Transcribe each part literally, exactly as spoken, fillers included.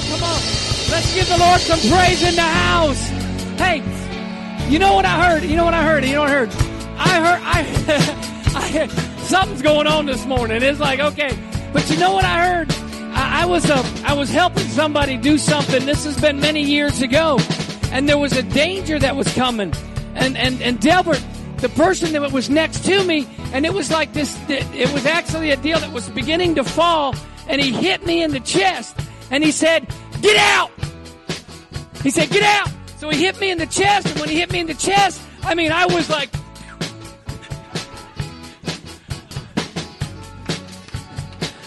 on, come on. Let's give the Lord some praise in the house. Hey, you know what I heard? You know what I heard? You know what I heard? I heard, I, I heard, something's going on this morning. It's like, okay. But you know what I heard? I, I was a, I was helping somebody do something. This has been many years ago. And there was a danger that was coming. And, and, and Delbert, the person that was next to me, and it was like this, it was actually a deal that was beginning to fall, and he hit me in the chest, and he said, get out! He said, get out! So he hit me in the chest, and when he hit me in the chest, I mean, I was like,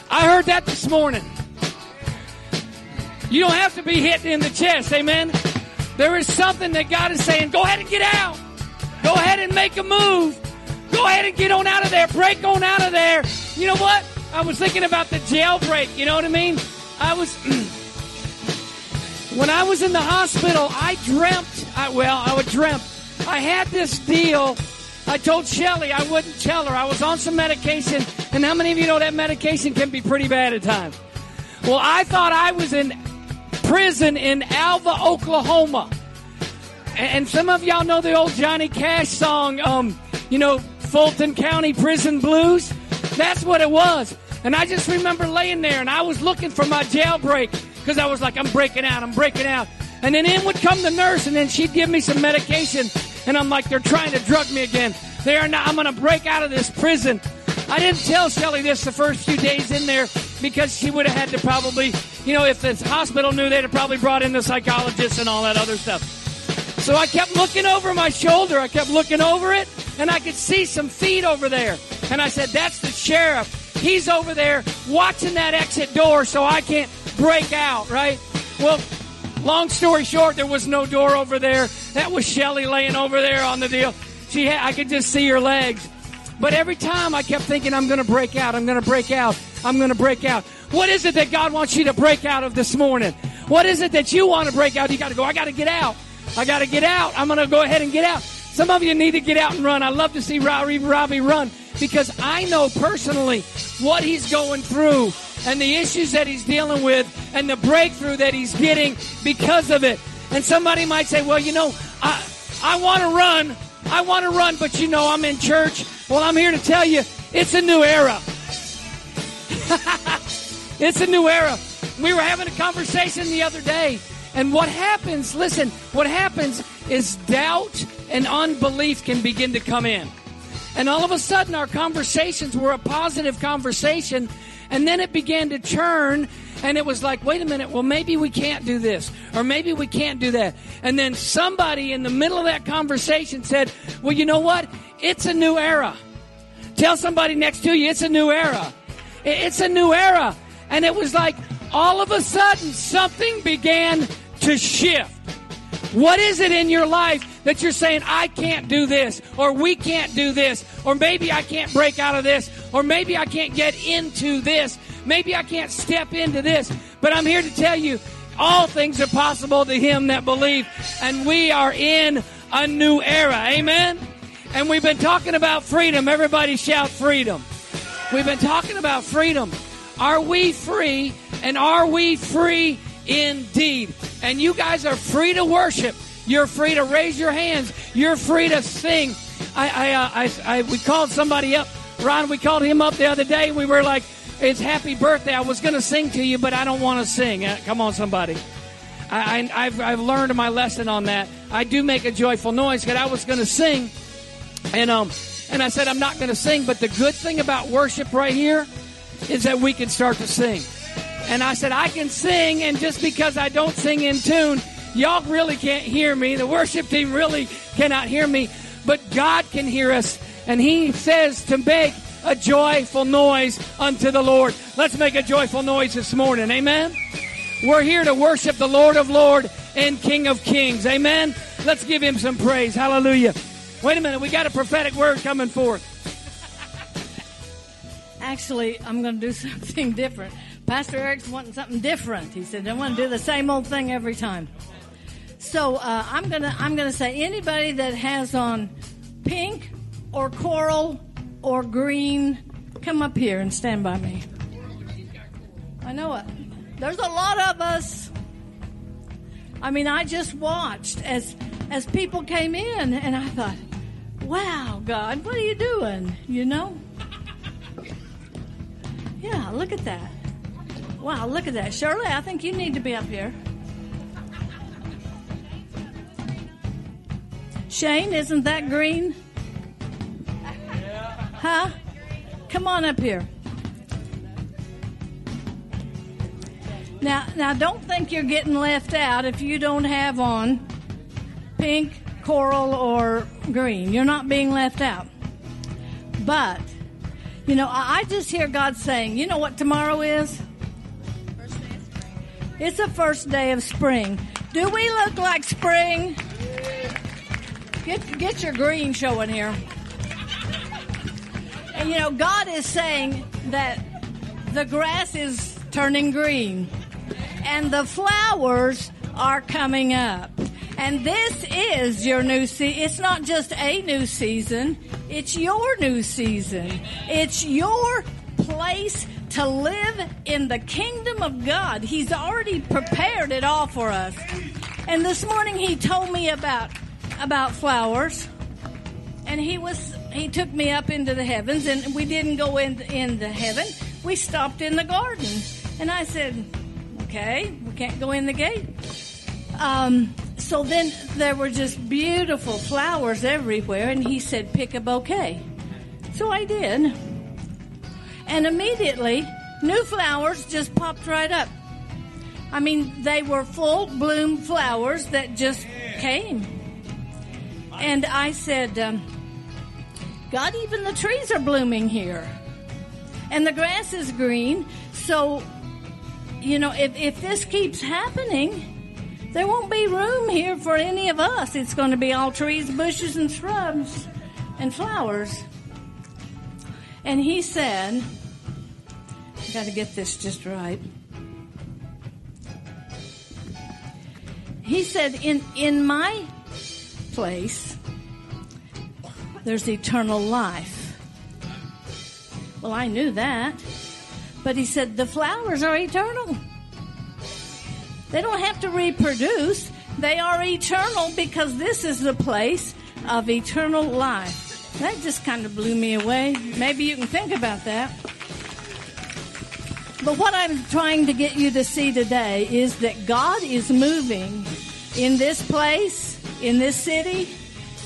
I heard that this morning. You don't have to be hit in the chest, amen? There is something that God is saying, go ahead and get out. Go ahead and make a move. Go ahead and get on out of there. Break on out of there. You know what? I was thinking about the jailbreak. You know what I mean? I was... when I was in the hospital, I dreamt... I, well, I would dreamt. I had this deal. I told Shelly I wouldn't tell her. I was on some medication. And how many of you know that medication can be pretty bad at times? Well, I thought I was in prison in Alva, Oklahoma. And some of y'all know the old Johnny Cash song, um, you know, Fulton County Prison Blues. That's what it was. And I just remember laying there, and I was looking for my jailbreak because I was like, I'm breaking out, I'm breaking out. And then in would come the nurse, and then she'd give me some medication. And I'm like, they're trying to drug me again. They are not. I'm going to break out of this prison. I didn't tell Shelly this the first few days in there because she would have had to probably, you know, if the hospital knew, they'd have probably brought in the psychologist and all that other stuff. So I kept looking over my shoulder. I kept looking over it, and I could see some feet over there. And I said, that's the sheriff. He's over there watching that exit door so I can't break out, right? Well, long story short, there was no door over there. That was Shelly laying over there on the deal. She had, I could just see her legs. But every time I kept thinking, I'm going to break out, I'm going to break out, I'm going to break out. What is it that God wants you to break out of this morning? What is it that you want to break out? You got to go, I got to get out. I got to get out. I'm going to go ahead and get out. Some of you need to get out and run. I love to see Robbie, Robbie run because I know personally what he's going through and the issues that he's dealing with and the breakthrough that he's getting because of it. And somebody might say, well, you know, I, I want to run. I want to run, but, you know, I'm in church. Well, I'm here to tell you it's a new era. It's a new era. We were having a conversation the other day. And what happens, listen, what happens is doubt and unbelief can begin to come in. And all of a sudden, our conversations were a positive conversation, and then it began to churn, and it was like, wait a minute, well, maybe we can't do this, or maybe we can't do that. And then somebody in the middle of that conversation said, well, you know what? It's a new era. Tell somebody next to you, it's a new era. It's a new era. And it was like, all of a sudden, something began to shift. What is it in your life that you're saying, I can't do this, or we can't do this, or maybe I can't break out of this, or maybe I can't get into this, maybe I can't step into this? But I'm here to tell you, all things are possible to him that believes, and we are in a new era. Amen? And we've been talking about freedom. Everybody shout freedom. We've been talking about freedom. Are we free? And are we free indeed? And you guys are free to worship. You're free to raise your hands. You're free to sing. I, I, uh, I, I, we called somebody up. Ron, we called him up the other day. We were like, it's happy birthday. I was going to sing to you, but I don't want to sing. Uh, come on, somebody. I, I, I've, I've learned my lesson on that. I do make a joyful noise because I was going to sing. And, um, and I said, I'm not going to sing. But the good thing about worship right here is that we can start to sing. And I said, I can sing, and just because I don't sing in tune, y'all really can't hear me. The worship team really cannot hear me, but God can hear us. And he says to make a joyful noise unto the Lord. Let's make a joyful noise this morning. Amen. We're here to worship the Lord of Lords and King of Kings. Amen. Let's give him some praise. Hallelujah. Wait a minute. We got a prophetic word coming forth. Actually, I'm going to do something different. Pastor Eric's wanting something different. He said, I want to do the same old thing every time. So uh, I'm going to I'm gonna say anybody that has on pink or coral or green, come up here and stand by me. I know it. There's a lot of us. I mean, I just watched as as people came in, and I thought, wow, God, what are you doing, you know? Yeah, look at that. Wow, look at that. Shirley, I think you need to be up here. Shane, isn't that green? Huh? Come on up here. Now, now, don't think you're getting left out if you don't have on pink, coral, or green. You're not being left out. But, you know, I just hear God saying, you know what tomorrow is? First day of spring. It's the first day of spring. Do we look like spring? Get, get your green showing here. And, you know, God is saying that the grass is turning green and the flowers are coming up. And this is your new season. It's not just a new season. It's your new season. It's your place to live in the kingdom of God. He's already prepared it all for us. And this morning he told me about about flowers, and he was he took me up into the heavens, and we didn't go in in the heaven. We stopped in the garden, and I said, okay, we can't go in the gate. Um, so then there were just beautiful flowers everywhere, and he said, pick a bouquet. So I did, and immediately new flowers just popped right up. I mean, they were full bloom flowers that just came. And I said, um, God, even the trees are blooming here. And the grass is green. So, you know, if, if this keeps happening, there won't be room here for any of us. It's going to be all trees, bushes, and shrubs, and flowers. And he said, I've got to get this just right. He said, in, in my place, there's eternal life. Well, I knew that, but he said the flowers are eternal. They don't have to reproduce. They are eternal because this is the place of eternal life. That just kind of blew me away. Maybe you can think about that. But what I'm trying to get you to see today is that God is moving in this place, in this city,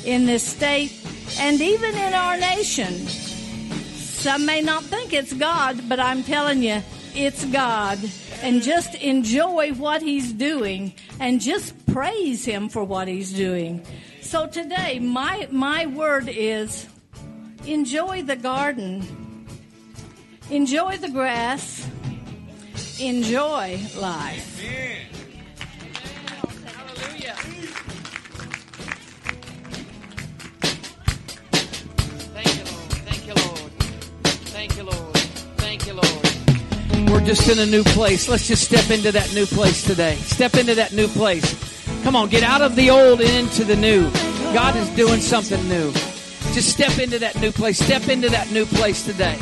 in this state, and even in our nation. Some may not think it's God, but I'm telling you, it's God. And just enjoy what he's doing and just praise him for what he's doing. So today, my, my word is enjoy the garden. Enjoy the grass. Enjoy life. Amen. Hallelujah. Thank you, Lord. Thank you, Lord. We're just in a new place. Let's just step into that new place today. Step into that new place. Come on, get out of the old and into the new. God is doing something new. Just step into that new place. Step into that new place today.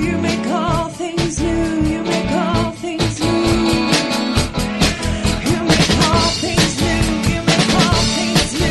You make all things new. You make all things new. You make all things new. You make all things new.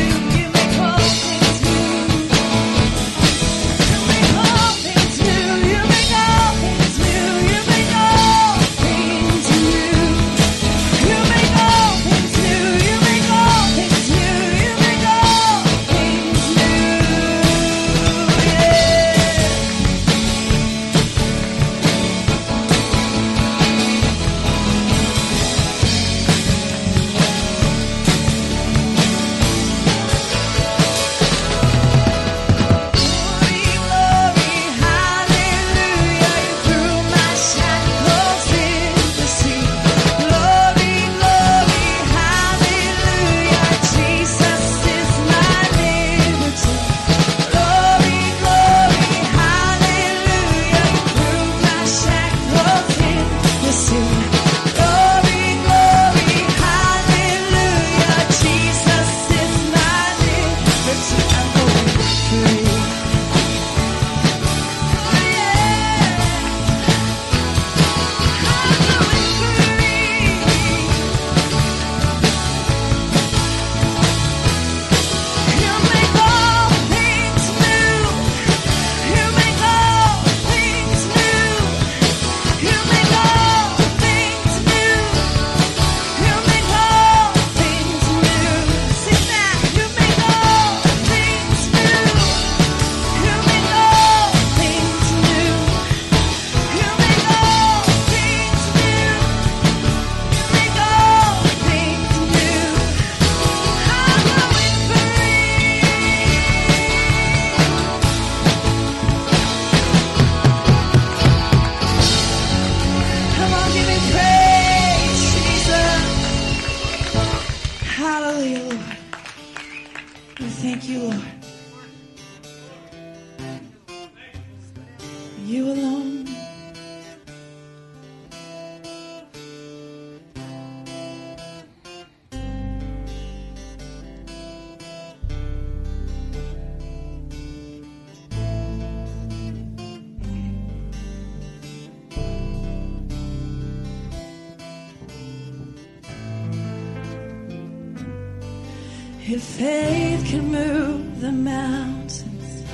If faith can move the mountains,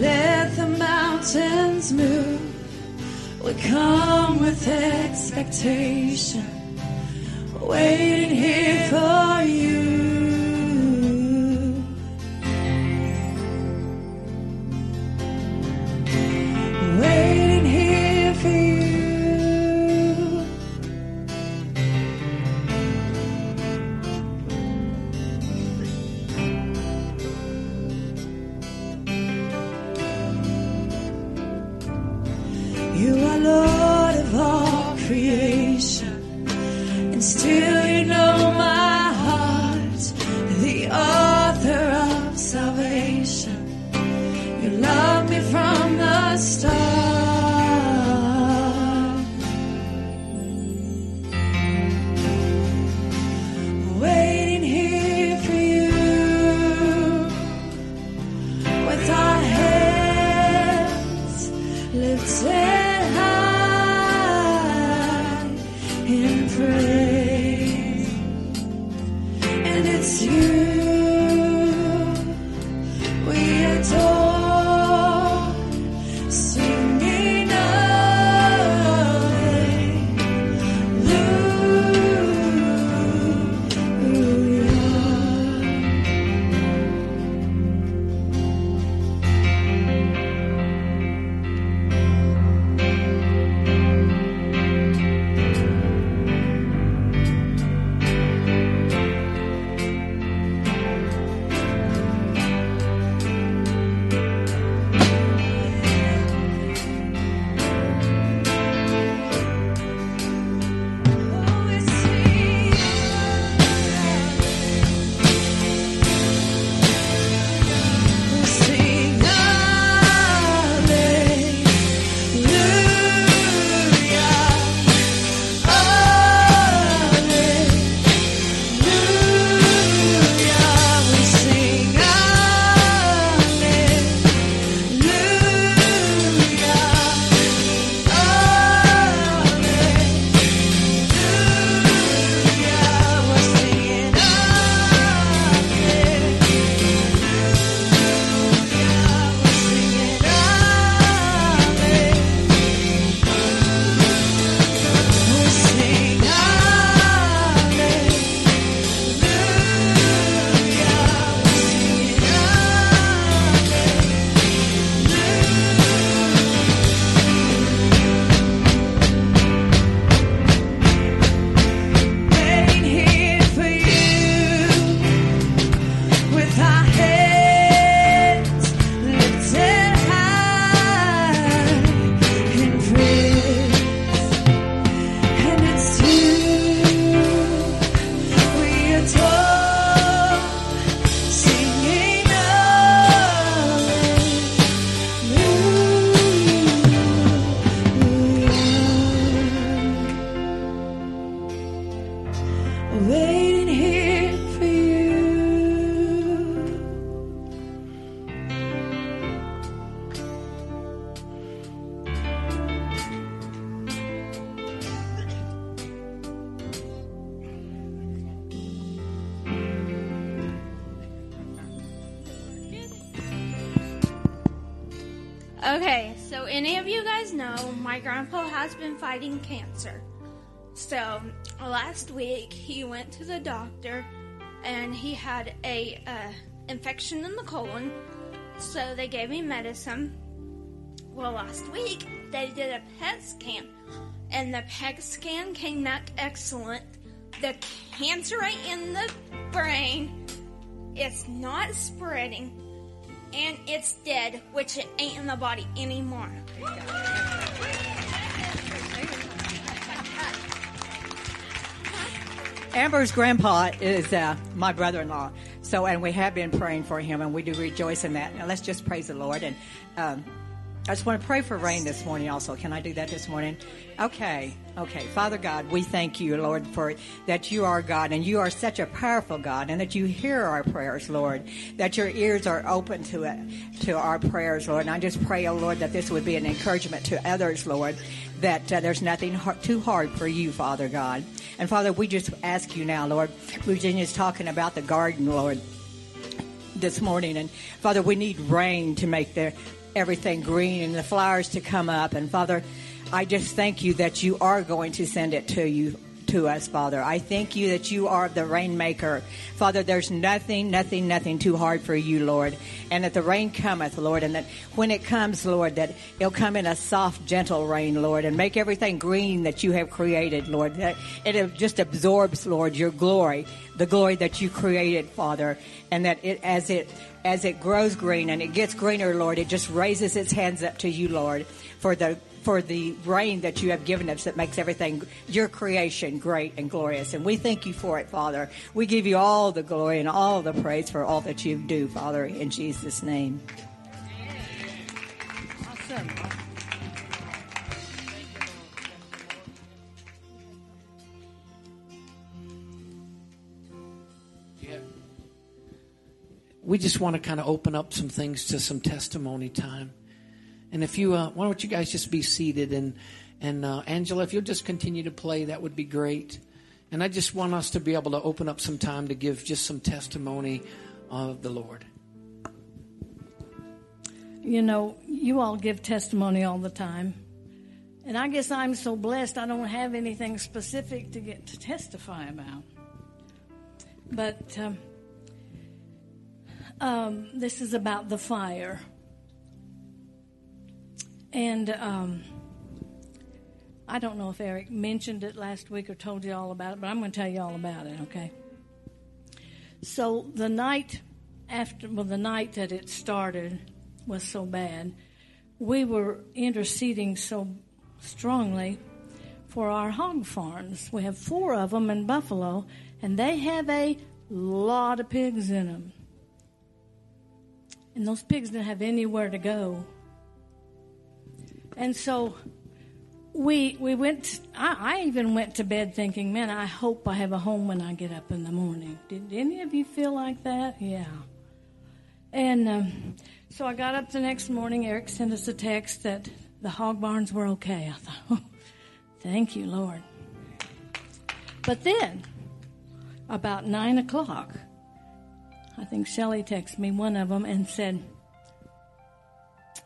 let the mountains move. We come with expectation, waiting here for you. Waiting here for you. You are Lord of all creation. Still you know my heart, the author of salvation. You love me from the start. Waiting here for you. With our hands lifted high in prayer. It's you we adore. Okay, so any of you guys know my grandpa has been fighting cancer. So last week he went to the doctor and he had a uh, infection in the colon. So they gave me medicine. Well, last week they did a P E T scan and the P E T scan came back excellent. The cancer rate in the brain is not spreading. And it's dead, which it ain't in the body anymore. Amber's grandpa is uh, my brother-in-law. So, and we have been praying for him, and we do rejoice in that. And let's just praise the Lord. And um, I just want to pray for rain this morning also. Can I do that this morning? Okay. Okay. Father God, we thank you, Lord, for that you are God, and you are such a powerful God, and that you hear our prayers, Lord, that your ears are open to it, to our prayers, Lord. And I just pray, oh, Lord, that this would be an encouragement to others, Lord, that uh, there's nothing ha- too hard for you, Father God. And, Father, we just ask you now, Lord, Virginia's talking about the garden, Lord, this morning. And, Father, we need rain to make the everything green and the flowers to come up. And Father, I just thank you that you are going to send it to you to us, Father. I thank you that you are the rainmaker. Father, there's nothing, nothing, nothing too hard for you, Lord. And that the rain cometh, Lord, and that when it comes, Lord, that it'll come in a soft, gentle rain, Lord, and make everything green that you have created, Lord. That it just absorbs, Lord, your glory, the glory that you created, Father, and that it as it as it grows green and it gets greener, Lord, it just raises its hands up to you, Lord, for the for the rain that you have given us that makes everything, your creation, great and glorious. And we thank you for it, Father. We give you all the glory and all the praise for all that you do, Father, in Jesus' name. Awesome. We just want to kind of open up some things to some testimony time. And if you, uh, why don't you guys just be seated? And, and uh, Angela, if you'll just continue to play, that would be great. And I just want us to be able to open up some time to give just some testimony of the Lord. You know, you all give testimony all the time. And I guess I'm so blessed I don't have anything specific to get to testify about. But um, um, this is about the fire. And um, I don't know if Eric mentioned it last week or told you all about it, but I'm going to tell you all about it, okay? So the night after, well, the night that it started was so bad. We were interceding so strongly for our hog farms. We have four of them in Buffalo, and they have a lot of pigs in them. And those pigs didn't have anywhere to go. And so we we went, I, I even went to bed thinking, man, I hope I have a home when I get up in the morning. Did any of you feel like that? Yeah. And um, so I got up the next morning. Eric sent us a text that the hog barns were okay. I thought, oh, thank you, Lord. But then, about nine o'clock, I think Shelley texted me, one of them, and said,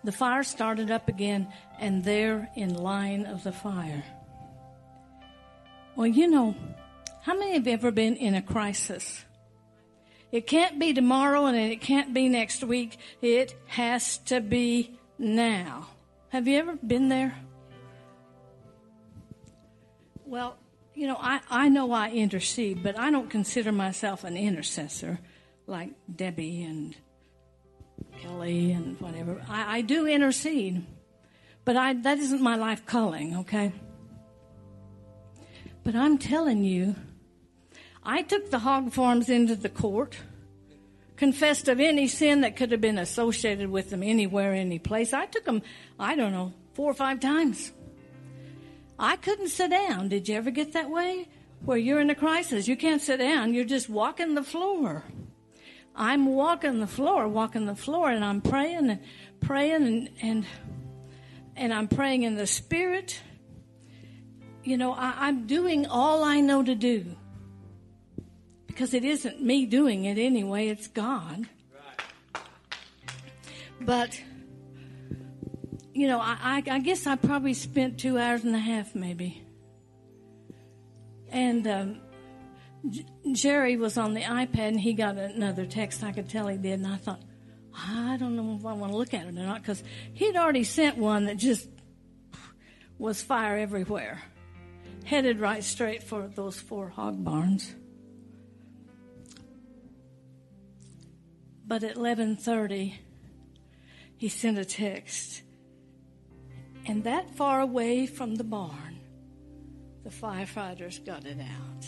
the fire started up again, and they're in line of the fire. Well, you know, how many have ever been in a crisis? It can't be tomorrow, and it can't be next week. It has to be now. Have you ever been there? Well, you know, I, I know I intercede, but I don't consider myself an intercessor like Debbie and Kelly and whatever. I, I do intercede, but I, that isn't my life calling, okay? But I'm telling you, I took the hog farms into the court, confessed of any sin that could have been associated with them anywhere, any place. I took them, I don't know, four or five times. I couldn't sit down. Did you ever get that way? Where you're in a crisis, you can't sit down. You're just walking the floor. I'm walking the floor, walking the floor, and I'm praying and praying and and, and I'm praying in the Spirit. You know, I, I'm doing all I know to do because it isn't me doing it anyway. It's God. Right. But, you know, I, I, I guess I probably spent two hours and a half maybe. And um Jerry was on the iPad, and he got another text. I could tell he did, and I thought, I don't know if I want to look at it or not, because he'd already sent one that just was fire everywhere, headed right straight for those four hog barns. But at eleven thirty, he sent a text, and that far away from the barn, the firefighters got it out.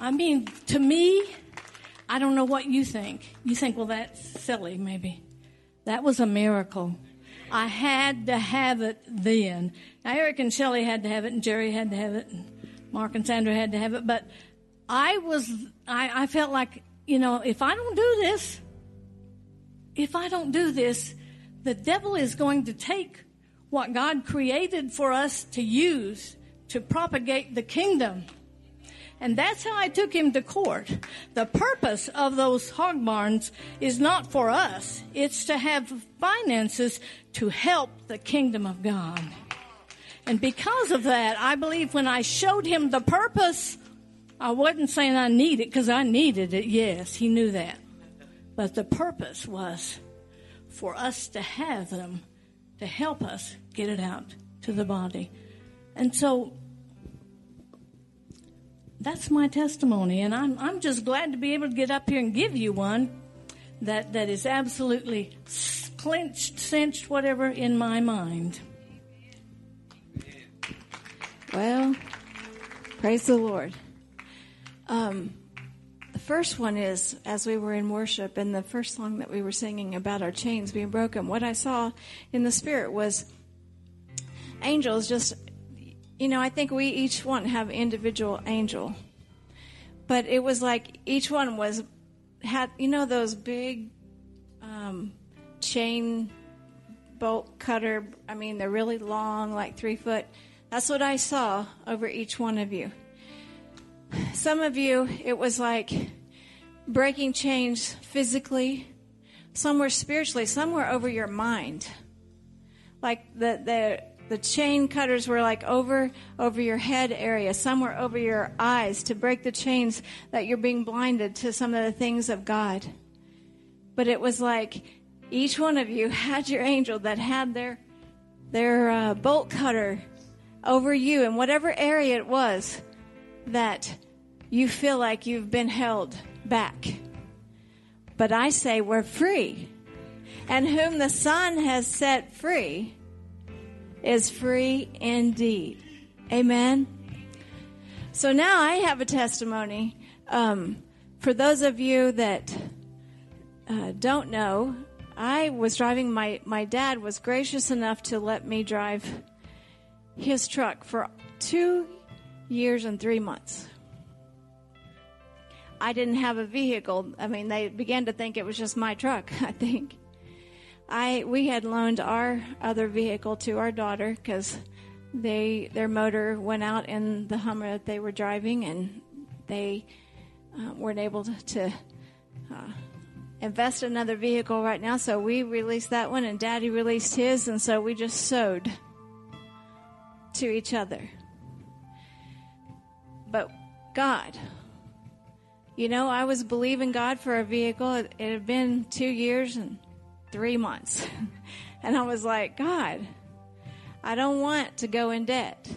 I mean, to me, I don't know what you think. You think, well, that's silly, maybe. That was a miracle. I had to have it then. Now, Eric and Shelley had to have it, and Jerry had to have it, and Mark and Sandra had to have it. But I was, I, I felt like, you know, if I don't do this, if I don't do this, the devil is going to take what God created for us to use to propagate the kingdom. And that's how I took him to court. The purpose of those hog barns is not for us. It's to have finances to help the kingdom of God. And because of that, I believe when I showed him the purpose, I wasn't saying I need it, because I needed it. Yes, he knew that. But the purpose was for us to have them to help us get it out to the body. And so that's my testimony, and I'm I'm just glad to be able to get up here and give you one that, that is absolutely clenched, cinched, whatever, in my mind. Well, praise the Lord. Um, the first one is, as we were in worship, and the first song that we were singing about our chains being broken, what I saw in the Spirit was angels just... You know, I think we each one have individual angel, but it was like each one was had you know those big um, chain bolt cutter. I mean, they're really long, like three foot. That's what I saw over each one of you. Some of you, it was like breaking chains physically. Some were spiritually. Some were over your mind, like the the. The chain cutters were like over over your head area. Some were over your eyes to break the chains that you're being blinded to some of the things of God. But it was like each one of you had your angel that had their their uh, bolt cutter over you in whatever area it was that you feel like you've been held back. But I say we're free. And whom the Son has set free... is free indeed. Amen. So now I have a testimony. Um, for those of you that uh, don't know, I was driving, my, my dad was gracious enough to let me drive his truck for two years and three months. I didn't have a vehicle. I mean, they began to think it was just my truck, I think. I we had loaned our other vehicle to our daughter because they their motor went out in the Hummer that they were driving, and they uh, weren't able to, to uh, invest in another vehicle right now. So we released that one, and Daddy released his, and so we just sewed to each other. But God, you know, I was believing God for a vehicle. It, it had been two years and three months. And I was like, God, I don't want to go in debt.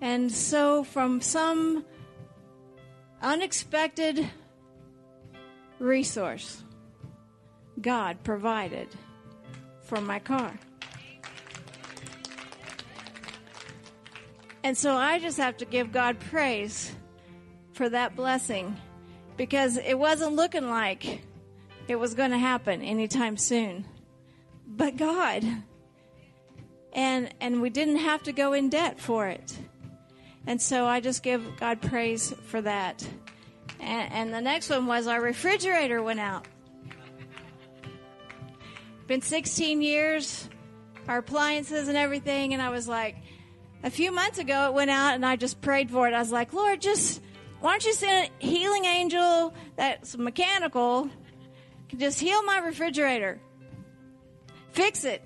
And so from some unexpected resource, God provided for my car. And so I just have to give God praise for that blessing, because it wasn't looking like it was going to happen anytime soon, but God, and and we didn't have to go in debt for it. And so I just give God praise for that. And, and the next one was our refrigerator went out. Been sixteen years, our appliances and everything. And I was like, a few months ago it went out, and I just prayed for it. I was like, Lord, just why don't you send a healing angel that's mechanical? Just heal my refrigerator. Fix it.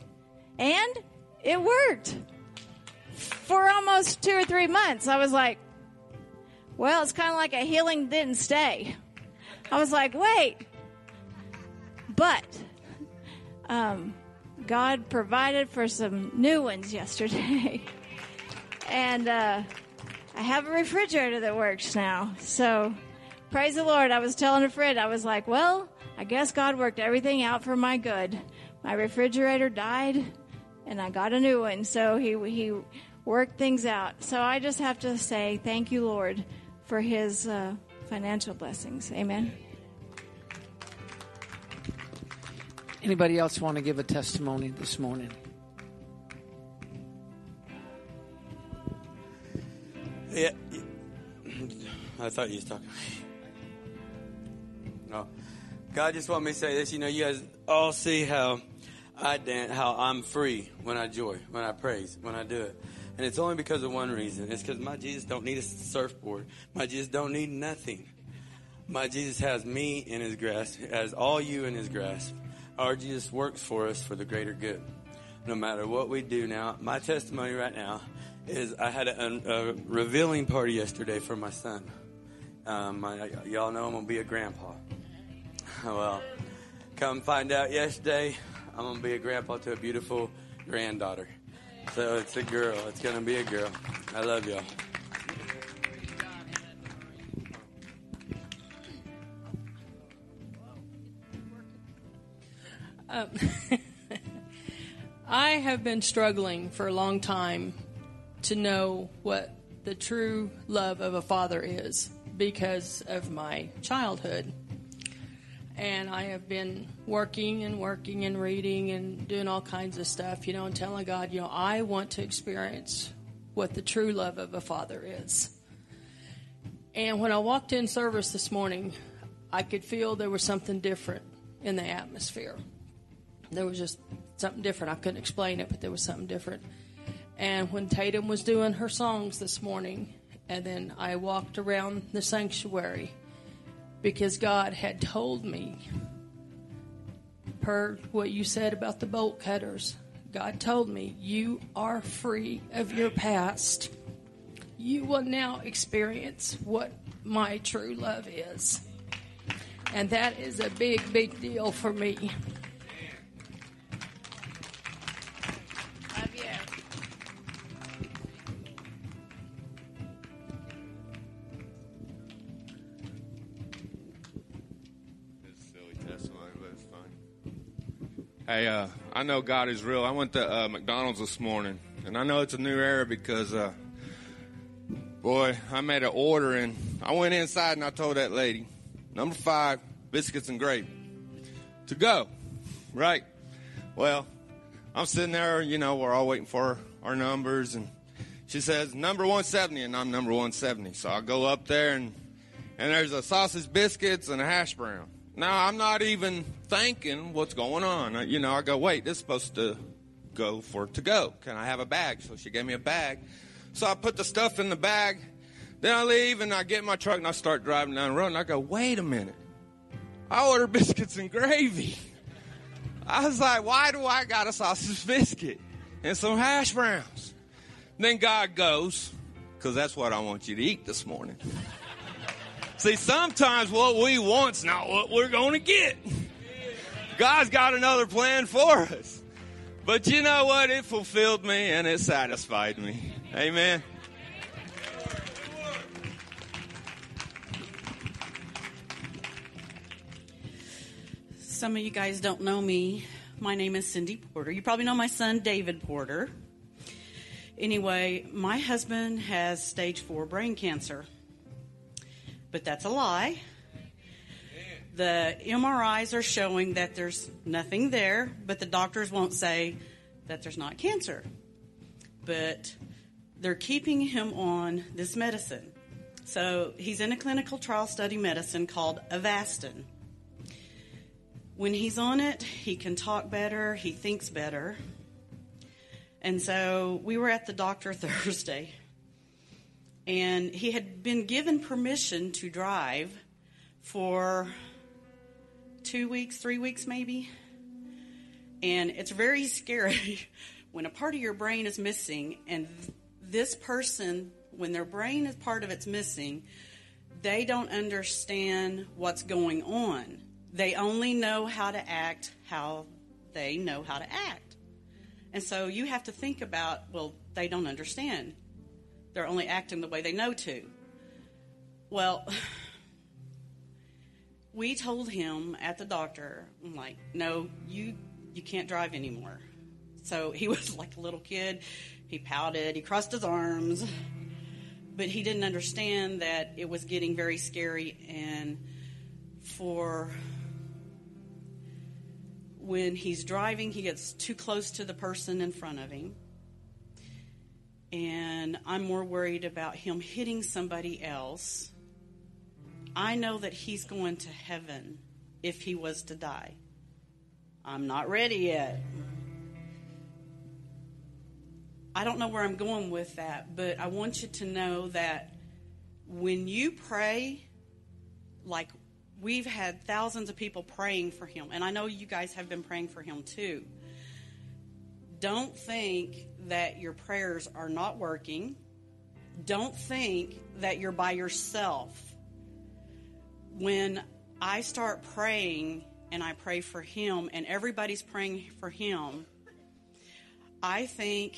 And it worked. For almost two or three months, I was like, well, it's kind of like a healing didn't stay. I was like, wait. But um, God provided for some new ones yesterday. And uh, I have a refrigerator that works now. So praise the Lord. I was telling a friend, I was like, well, I guess God worked everything out for my good. My refrigerator died, and I got a new one. So he he worked things out. So I just have to say thank you, Lord, for his uh, financial blessings. Amen. Anybody else want to give a testimony this morning? Yeah, I thought you was talking. No, God just want me to say this. You know, you guys all see how I dance, how I'm free when I joy, when I praise, when I do it. And it's only because of one reason. It's because my Jesus don't need a surfboard. My Jesus don't need nothing. My Jesus has me in his grasp, has all you in his grasp. Our Jesus works for us for the greater good. No matter what we do now, my testimony right now is I had a, a revealing party yesterday for my son. Um, I, y'all know I'm going to be a grandpa. Well, come find out yesterday, I'm going to be a grandpa to a beautiful granddaughter. So it's a girl. It's going to be a girl. I love y'all. Um, I have been struggling for a long time to know what the true love of a father is because of my childhood. And I have been working and working and reading and doing all kinds of stuff, you know, and telling God, you know, I want to experience what the true love of a father is. And when I walked in service this morning, I could feel there was something different in the atmosphere. There was just something different. I couldn't explain it, but there was something different. And when Tatum was doing her songs this morning, and then I walked around the sanctuary, because God had told me, per what you said about the bolt cutters, God told me, you are free of your past. You will now experience what my true love is. And that is a big, big deal for me. Hey, uh, I know God is real. I went to uh, McDonald's this morning, and I know it's a new era because, uh, boy, I made an order, and I went inside, and I told that lady, number five, biscuits and gravy, to go, right? Well, I'm sitting there, you know, we're all waiting for our numbers, and she says, number one seventy, and I'm number one seventy. So I go up there, and, and there's a sausage biscuits and a hash brown. Now, I'm not even thinking what's going on. You know, I go, wait, this is supposed to go for to go. Can I have a bag? So she gave me a bag. So I put the stuff in the bag. Then I leave, and I get in my truck, and I start driving down the road. And I go, wait a minute. I ordered biscuits and gravy. I was like, why do I got a sausage biscuit and some hash browns? And then God goes, because that's what I want you to eat this morning. See, sometimes what we want's not what we're going to get. God's got another plan for us. But you know what? It fulfilled me and it satisfied me. Amen. Some of you guys don't know me. My name is Cindy Porter. You probably know my son, David Porter. Anyway, my husband has stage four brain cancer. But that's a lie. The M R Is are showing that there's nothing there, but the doctors won't say that there's not cancer. But they're keeping him on this medicine. So he's in a clinical trial study medicine called Avastin. When he's on it, he can talk better, he thinks better. And so we were at the doctor Thursday. And he had been given permission to drive for two weeks, three weeks maybe. And it's very scary when a part of your brain is missing. And this person, when their brain is part of it's missing, they don't understand what's going on. They only know how to act how they know how to act. And so you have to think about, well, they don't understand. They're only acting the way they know to. Well, we told him at the doctor, I'm like, no, you you can't drive anymore. So he was like a little kid. He pouted. He crossed his arms. But he didn't understand that it was getting very scary. And for when he's driving, he gets too close to the person in front of him. And I'm more worried about him hitting somebody else. I know that he's going to heaven if he was to die. I'm not ready yet. I don't know where I'm going with that, but I want you to know that when you pray, like we've had thousands of people praying for him, and I know you guys have been praying for him too. Don't think that your prayers are not working. Don't think that you're by yourself. When I start praying and I pray for him and everybody's praying for him, I think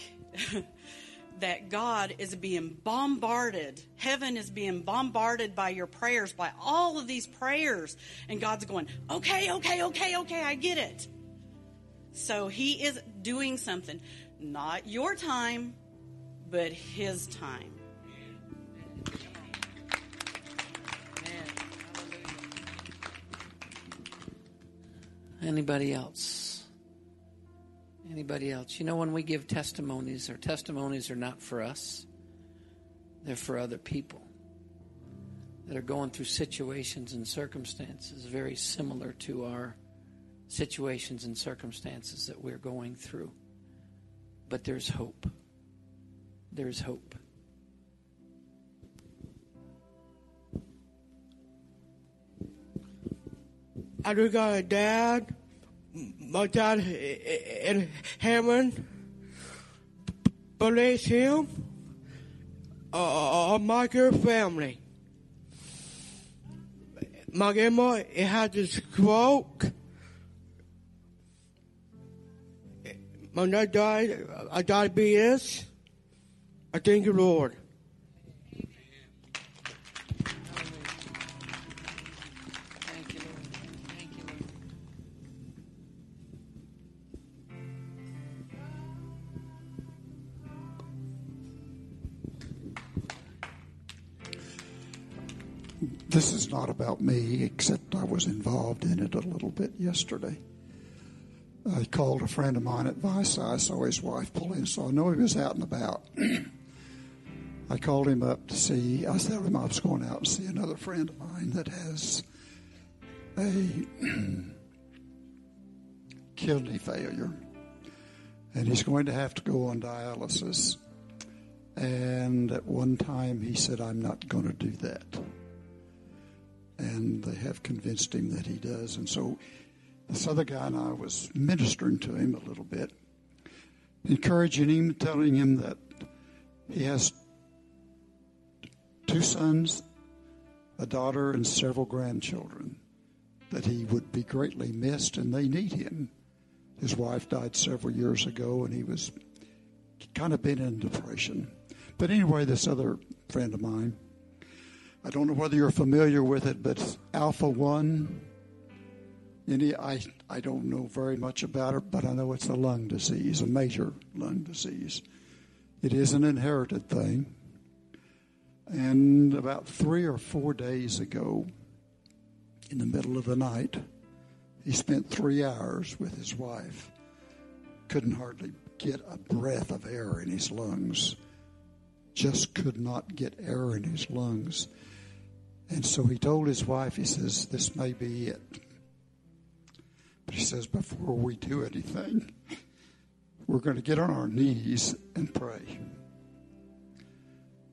that God is being bombarded. Heaven is being bombarded by your prayers, by all of these prayers. And God's going, okay, okay, okay, okay, I get it. So he is doing something. Not your time, but his time. Anybody else? Anybody else? You know, when we give testimonies, our testimonies are not for us. They're for other people that are going through situations and circumstances very similar to our situations and circumstances that we're going through. But there's hope. There's hope. I just got a dad. My dad in heaven believes him, uh, my girl family. My grandma it had this stroke. My dad died of diabetes. I thank you, Lord. This is not about me, except I was involved in it a little bit yesterday. I called a friend of mine at Vice. I saw his wife pull in, so I know he was out and about. I called him up to see. I said to him I was going out and see another friend of mine that has a kidney failure, and he's going to have to go on dialysis. And at one time he said, I'm not going to do that. And they have convinced him that he does. And so this other guy and I was ministering to him a little bit, encouraging him, telling him that he has two sons, a daughter, and several grandchildren, that he would be greatly missed and they need him. His wife died several years ago, and he was kind of been in depression. But anyway, this other friend of mine, I don't know whether you're familiar with it, but it's Alpha One. Any, I, I don't know very much about it, but I know it's a lung disease, a major lung disease. It is an inherited thing. And about three or four days ago, in the middle of the night, he spent three hours with his wife. Couldn't hardly get a breath of air in his lungs. Just could not get air in his lungs. And so he told his wife, he says, this may be it. But he says, before we do anything, we're going to get on our knees and pray.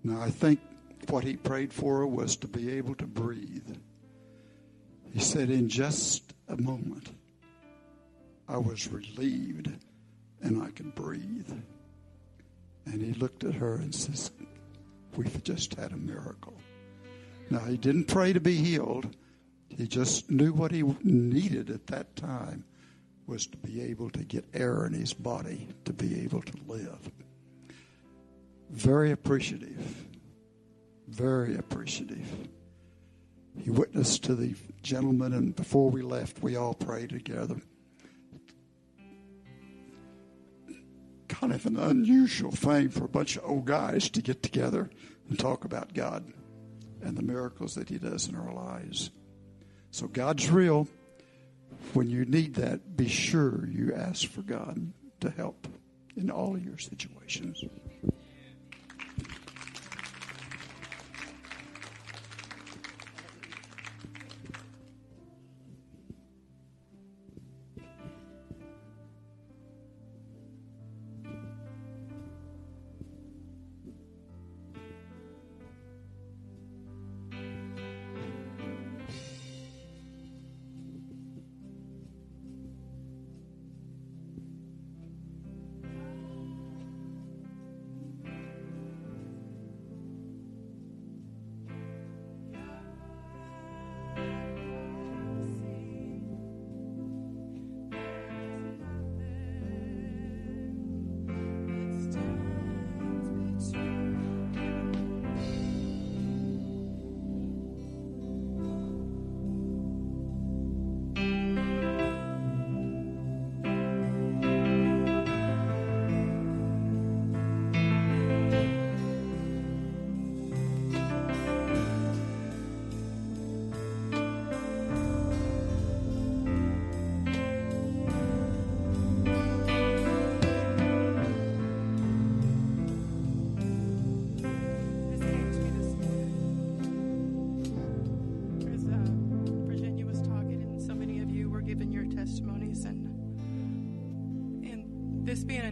Now, I think what he prayed for was to be able to breathe. He said, in just a moment, I was relieved and I could breathe. And he looked at her and says, we've just had a miracle. Now, he didn't pray to be healed. He just knew what he needed at that time was to be able to get air in his body, to be able to live. Very appreciative. Very appreciative. He witnessed to the gentleman, and before we left, we all prayed together. Kind of an unusual thing for a bunch of old guys to get together and talk about God and the miracles that he does in our lives. So God's real. when you need that, be sure you ask for God to help in all of your situations.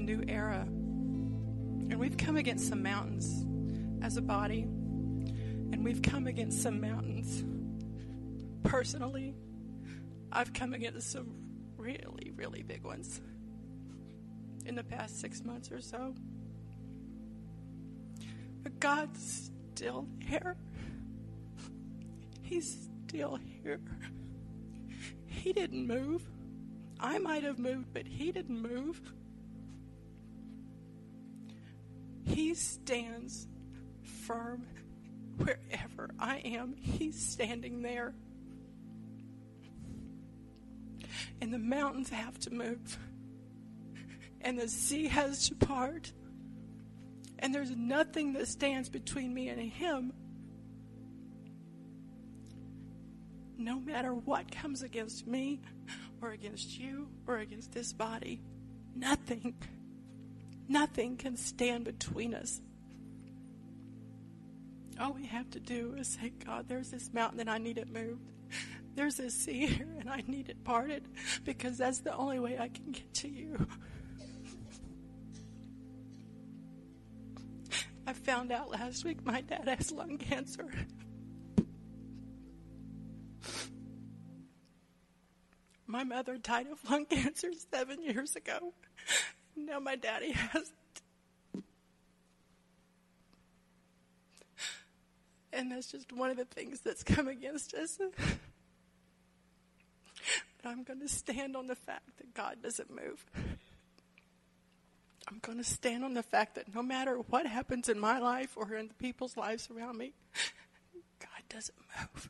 New era, and we've come against some mountains as a body, and we've come against some mountains personally. I've come against some really really big ones in the past six months or so, but God's still here. He's still here. He didn't move. I might have moved, but he didn't move. He stands firm wherever I am. He's standing there. And the mountains have to move. And the sea has to part. And there's nothing that stands between me and him. No matter what comes against me or against you or against this body, nothing. Nothing can stand between us. All we have to do is say, God, there's this mountain and I need it moved. There's this sea here and I need it parted, because that's the only way I can get to you. I found out last week my dad has lung cancer. My mother died of lung cancer seven years ago. Now my daddy has it. And that's just one of the things that's come against us. But I'm going to stand on the fact that God doesn't move. I'm going to stand on the fact that no matter what happens in my life or in the people's lives around me, God doesn't move.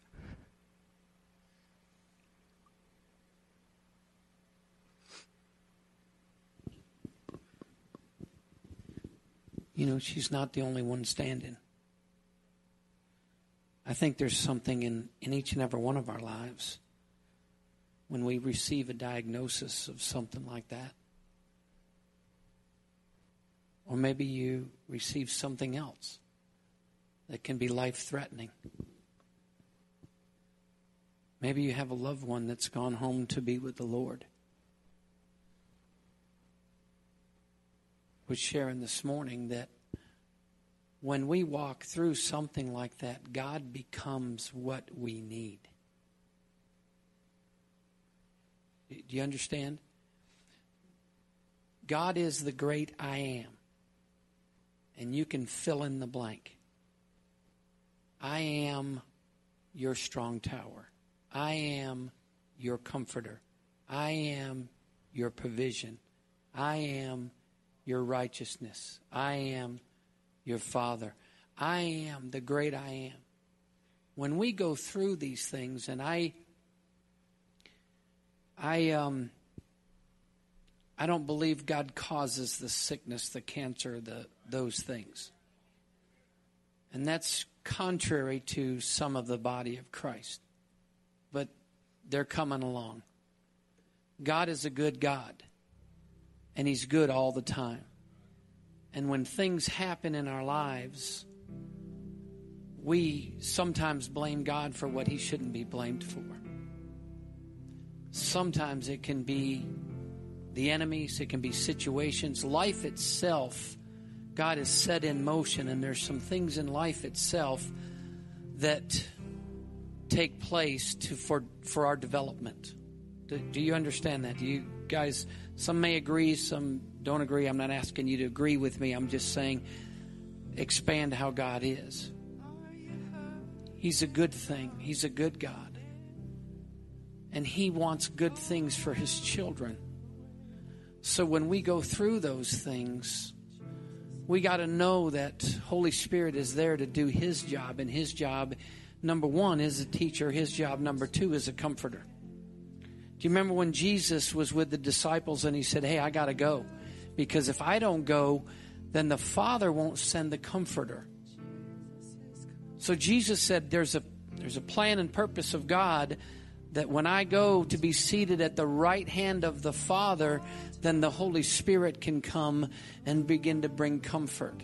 You know, she's not the only one standing. I think there's something in, in each and every one of our lives when we receive a diagnosis of something like that. Or maybe you receive something else that can be life-threatening. Maybe you have a loved one that's gone home to be with the Lord. Was sharing this morning that when we walk through something like that, God becomes what we need. Do you understand? God is the great I am. And you can fill in the blank. I am your strong tower. I am your comforter. I am your provision. I am your righteousness. I am your Father. I am the great I am. When we go through these things, and I, I, um, I don't believe God causes the sickness, the cancer, the those things, and that's contrary to some of the body of Christ. But they're coming along. God is a good God, and he's good all the time. And when things happen in our lives, we sometimes blame God for what he shouldn't be blamed for. Sometimes it can be the enemies, it can be situations, life itself. God is set in motion, and there's some things in life itself that take place to for for our development. Do, do you understand that? Do you guys, some may agree, some don't agree. I'm not asking you to agree with me. I'm just saying expand how God is. He's a good thing. He's a good God. And he wants good things for his children. So when we go through those things, we got to know that Holy Spirit is there to do his job. And his job, number one, is a teacher. His job, number two, is a comforter. Do you remember when Jesus was with the disciples and he said, hey, I got to go, because if I don't go, then the Father won't send the comforter. So Jesus said there's a there's a plan and purpose of God, that when I go to be seated at the right hand of the Father, then the Holy Spirit can come and begin to bring comfort.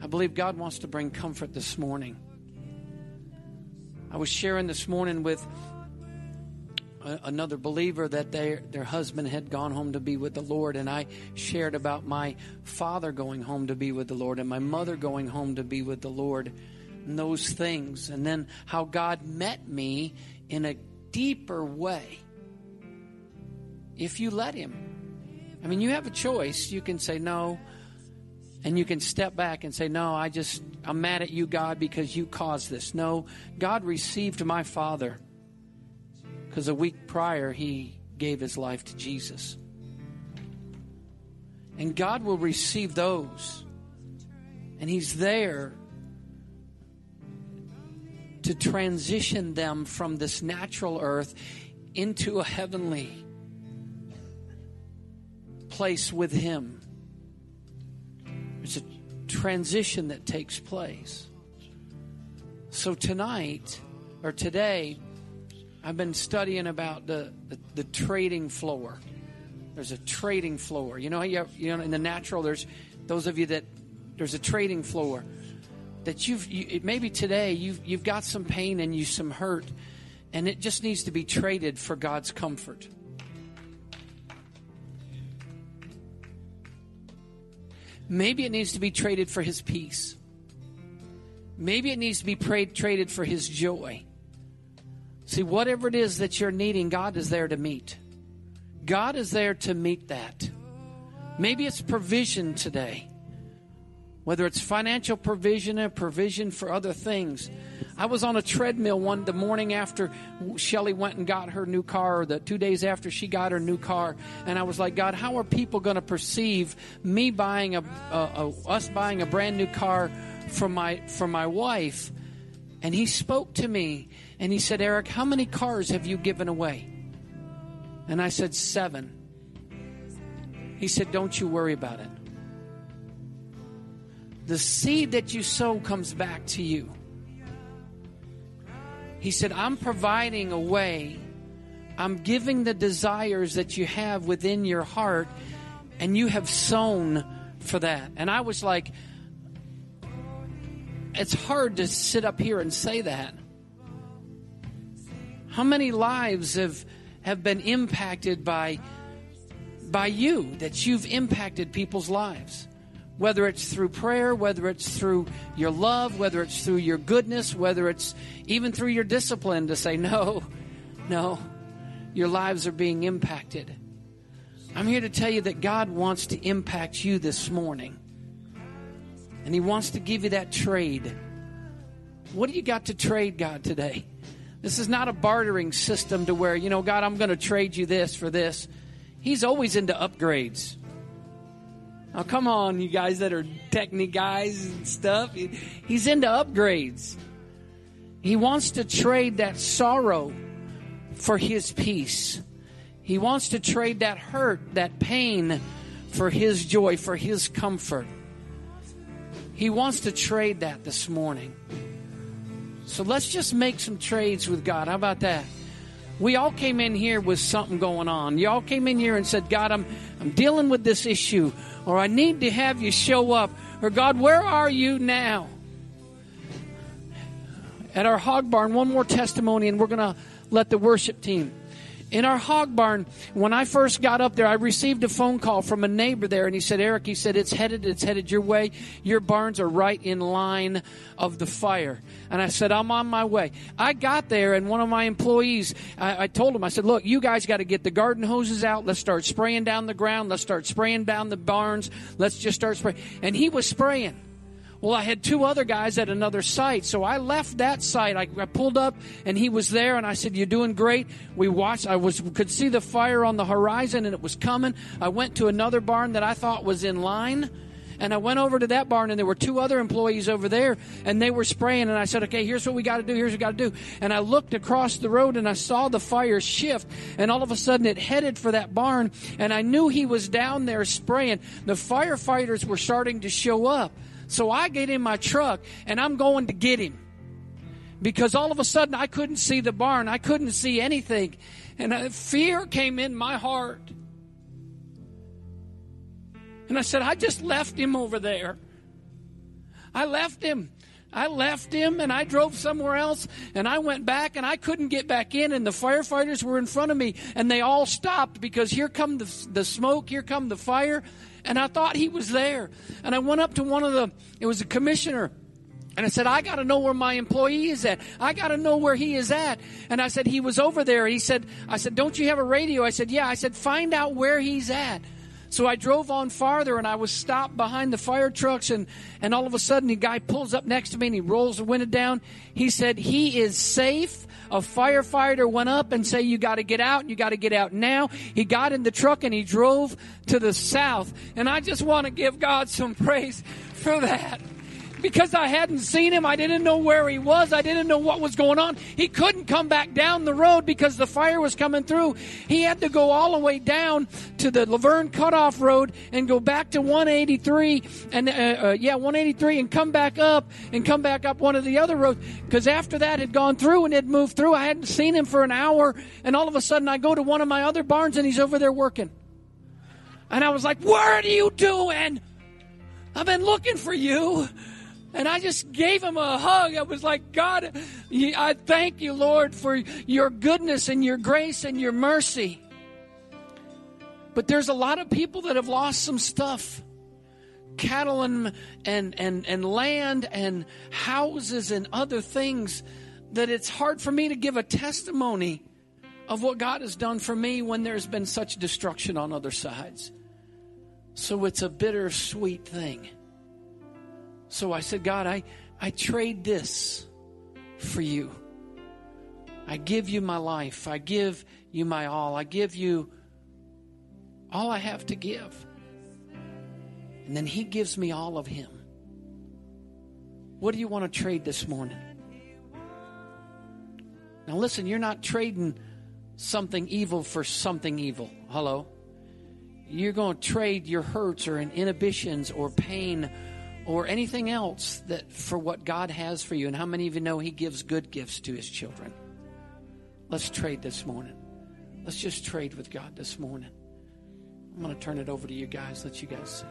I believe God wants to bring comfort this morning. I was sharing this morning with a, another believer that their, their husband had gone home to be with the Lord, and I shared about my father going home to be with the Lord and my mother going home to be with the Lord, and those things, and then how God met me in a deeper way if you let him. I mean, you have a choice. You can say no, and you can step back and say, no, I just I'm mad at you, God, because you caused this. No, God received my father because a week prior he gave his life to Jesus, and God will receive those, and he's there to transition them from this natural earth into a heavenly place with him. It's a transition that takes place. So tonight, or today, I've been studying about the, the, the trading floor. There's a trading floor. You know, you, have, you know, in the natural, there's those of you that there's a trading floor. That you've you, maybe today you've you've got some pain and you some hurt, and it just needs to be traded for God's comfort. Maybe it needs to be traded for his peace. Maybe it needs to be prayed, traded for his joy. See, whatever it is that you're needing, God is there to meet. God is there to meet that. Maybe it's provision today. Whether it's financial provision or provision for other things. I was on a treadmill one the morning after Shelly went and got her new car, or the two days after she got her new car, and I was like, God, how are people going to perceive me buying a, a, a us buying a brand new car for my for my wife? And he spoke to me and he said, Eric, how many cars have you given away? And I said, seven. He said, don't you worry about it. The seed that you sow comes back to you. He said, I'm providing a way. I'm giving the desires that you have within your heart, and you have sown for that. And I was like, it's hard to sit up here and say that. How many lives have, have been impacted by, by you, that you've impacted people's lives? Whether it's through prayer, whether it's through your love, whether it's through your goodness, whether it's even through your discipline to say, no, no, your lives are being impacted. I'm here to tell you that God wants to impact you this morning. And he wants to give you that trade. What do you got to trade God today? This is not a bartering system to where, you know, God, I'm going to trade you this for this. He's always into upgrades. Oh, come on, you guys that are technique guys and stuff. He's into upgrades. He wants to trade that sorrow for his peace. He wants to trade that hurt, that pain, for his joy, for his comfort. He wants to trade that this morning. So let's just make some trades with God. How about that? We all came in here with something going on. Y'all came in here and said, God, I'm, I'm dealing with this issue, or I need to have you show up, or God, where are you now? At our hog barn, one more testimony, and we're going to let the worship team. In our hog barn, when I first got up there, I received a phone call from a neighbor there, and he said, Eric, he said, it's headed, it's headed your way. Your barns are right in line of the fire. And I said, I'm on my way. I got there, and one of my employees, I, I told him, I said, look, you guys got to get the garden hoses out. Let's start spraying down the ground. Let's start spraying down the barns. Let's just start spraying. And he was spraying. Well, I had two other guys at another site, so I left that site. I, I pulled up, and he was there, and I said, you're doing great. We watched. I was could see the fire on the horizon, and it was coming. I went to another barn that I thought was in line, and I went over to that barn, and there were two other employees over there, and they were spraying, and I said, okay, here's what we got to do, here's what we got to do. And I looked across the road, and I saw the fire shift, and all of a sudden it headed for that barn, and I knew he was down there spraying. The firefighters were starting to show up. So I get in my truck, and I'm going to get him, because all of a sudden I couldn't see the barn. I couldn't see anything, and fear came in my heart. And I said, I just left him over there. I left him. I left him, and I drove somewhere else, and I went back, and I couldn't get back in, and the firefighters were in front of me, and they all stopped, because here come the, the smoke, here come the fire. And I thought he was there. And I went up to one of the, it was a commissioner. And I said, I got to know where my employee is at. I got to know where he is at. And I said, he was over there. He said, I said, don't you have a radio? I said, yeah. I said, find out where he's at. So I drove on farther, and I was stopped behind the fire trucks. And, and all of a sudden, the guy pulls up next to me, and he rolls the window down. He said, he is safe. A firefighter went up and said, you got to get out, and you got to get out now. He got in the truck, and he drove to the south. And I just want to give God some praise for that. Because I hadn't seen him, I didn't know where he was, I didn't know what was going on. He couldn't come back down the road because the fire was coming through. He had to go all the way down to the Laverne Cutoff Road and go back to one eighty-three and uh, uh, yeah, one eighty-three and come back up and come back up one of the other roads, because after that had gone through and had moved through. I hadn't seen him for an hour, and all of a sudden I go to one of my other barns, and he's over there working. And I was like, what are you doing? I've been looking for you. And I just gave him a hug. I was like, God, I thank you, Lord, for your goodness and your grace and your mercy. But there's a lot of people that have lost some stuff. Cattle and, and, and, and land and houses and other things, that it's hard for me to give a testimony of what God has done for me when there's been such destruction on other sides. So it's a bittersweet thing. So I said, God, I, I trade this for you. I give you my life. I give you my all. I give you all I have to give. And then he gives me all of him. What do you want to trade this morning? Now listen, you're not trading something evil for something evil. Hello? You're going to trade your hurts or inhibitions or pain or anything else that for what God has for you. And how many of you know he gives good gifts to his children? Let's trade this morning. Let's just trade with God this morning. I'm going to turn it over to you guys. Let you guys sing.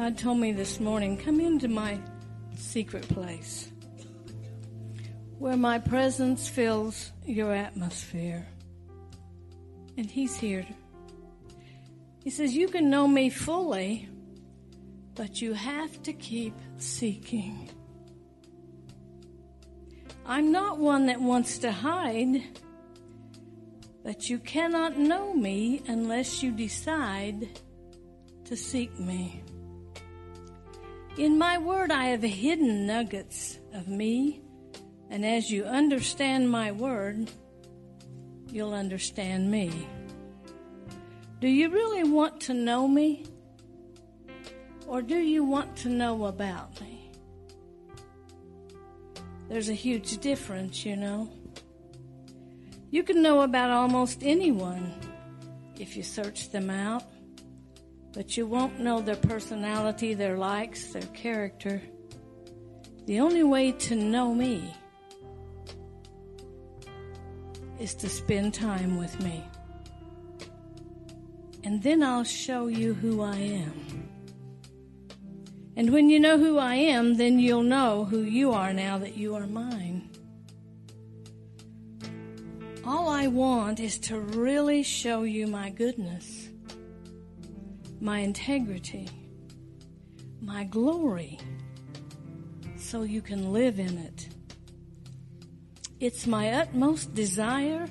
God told me this morning, come into my secret place where my presence fills your atmosphere. And he's here. He says, you can know me fully, but you have to keep seeking. I'm not one that wants to hide, but you cannot know me unless you decide to seek me. In my word, I have hidden nuggets of me, and as you understand my word, you'll understand me. Do you really want to know me, or do you want to know about me? There's a huge difference, you know. You can know about almost anyone if you search them out, but you won't know their personality, their likes, their character. The only way to know me is to spend time with me. And then I'll show you who I am. And when you know who I am, then you'll know who you are now that you are mine. All I want is to really show you my goodness, my integrity, my glory, so you can live in it. It's my utmost desire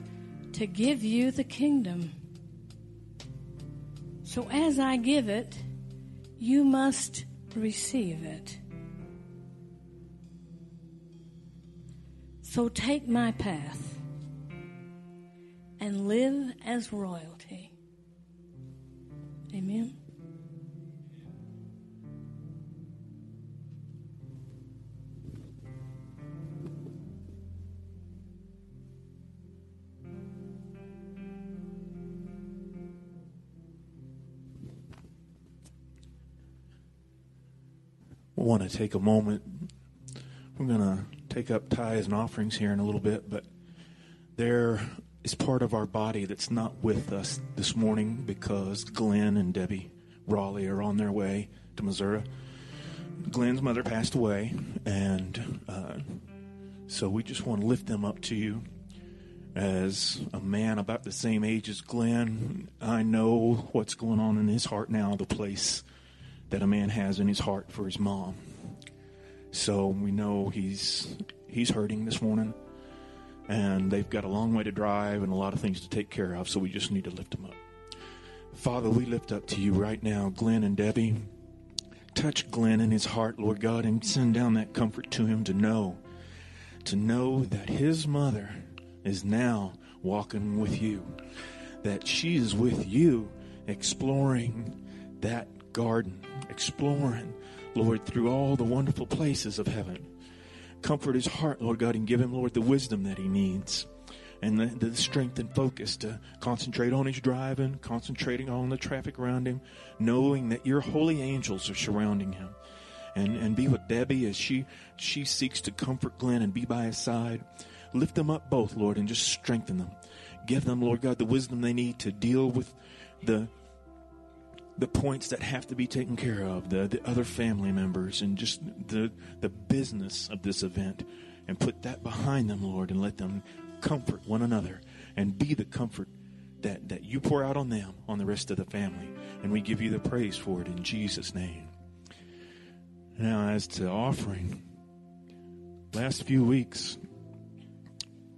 to give you the kingdom. So as I give it, you must receive it. So take my path and live as royalty. Amen. We want to take a moment. We're going to take up tithes and offerings here in a little bit, but there is part of our body that's not with us this morning because Glenn and Debbie Raleigh are on their way to Missouri. Glenn's mother passed away, and uh, so we just want to lift them up to you. As a man about the same age as Glenn, I know what's going on in his heart now, the place that a man has in his heart for his mom. So we know he's he's hurting this morning, and they've got a long way to drive and a lot of things to take care of, so we just need to lift them up. Father, we lift up to you right now, Glenn and Debbie. Touch Glenn in his heart, Lord God, and send down that comfort to him to know, to know that his mother is now walking with you, that she is with you exploring that garden, exploring, Lord, through all the wonderful places of heaven. Comfort his heart, Lord God, and give him, Lord, the wisdom that he needs and the, the strength and focus to concentrate on his driving, concentrating on the traffic around him, knowing that your holy angels are surrounding him. And and be with Debbie as she, she seeks to comfort Glenn and be by his side. Lift them up both, Lord, and just strengthen them. Give them, Lord God, the wisdom they need to deal with the the points that have to be taken care of, the, the other family members, and just the the business of this event, and put that behind them, Lord, and let them comfort one another and be the comfort that, that you pour out on them, on the rest of the family. And we give you the praise for it in Jesus' name. Now, as to offering, last few weeks,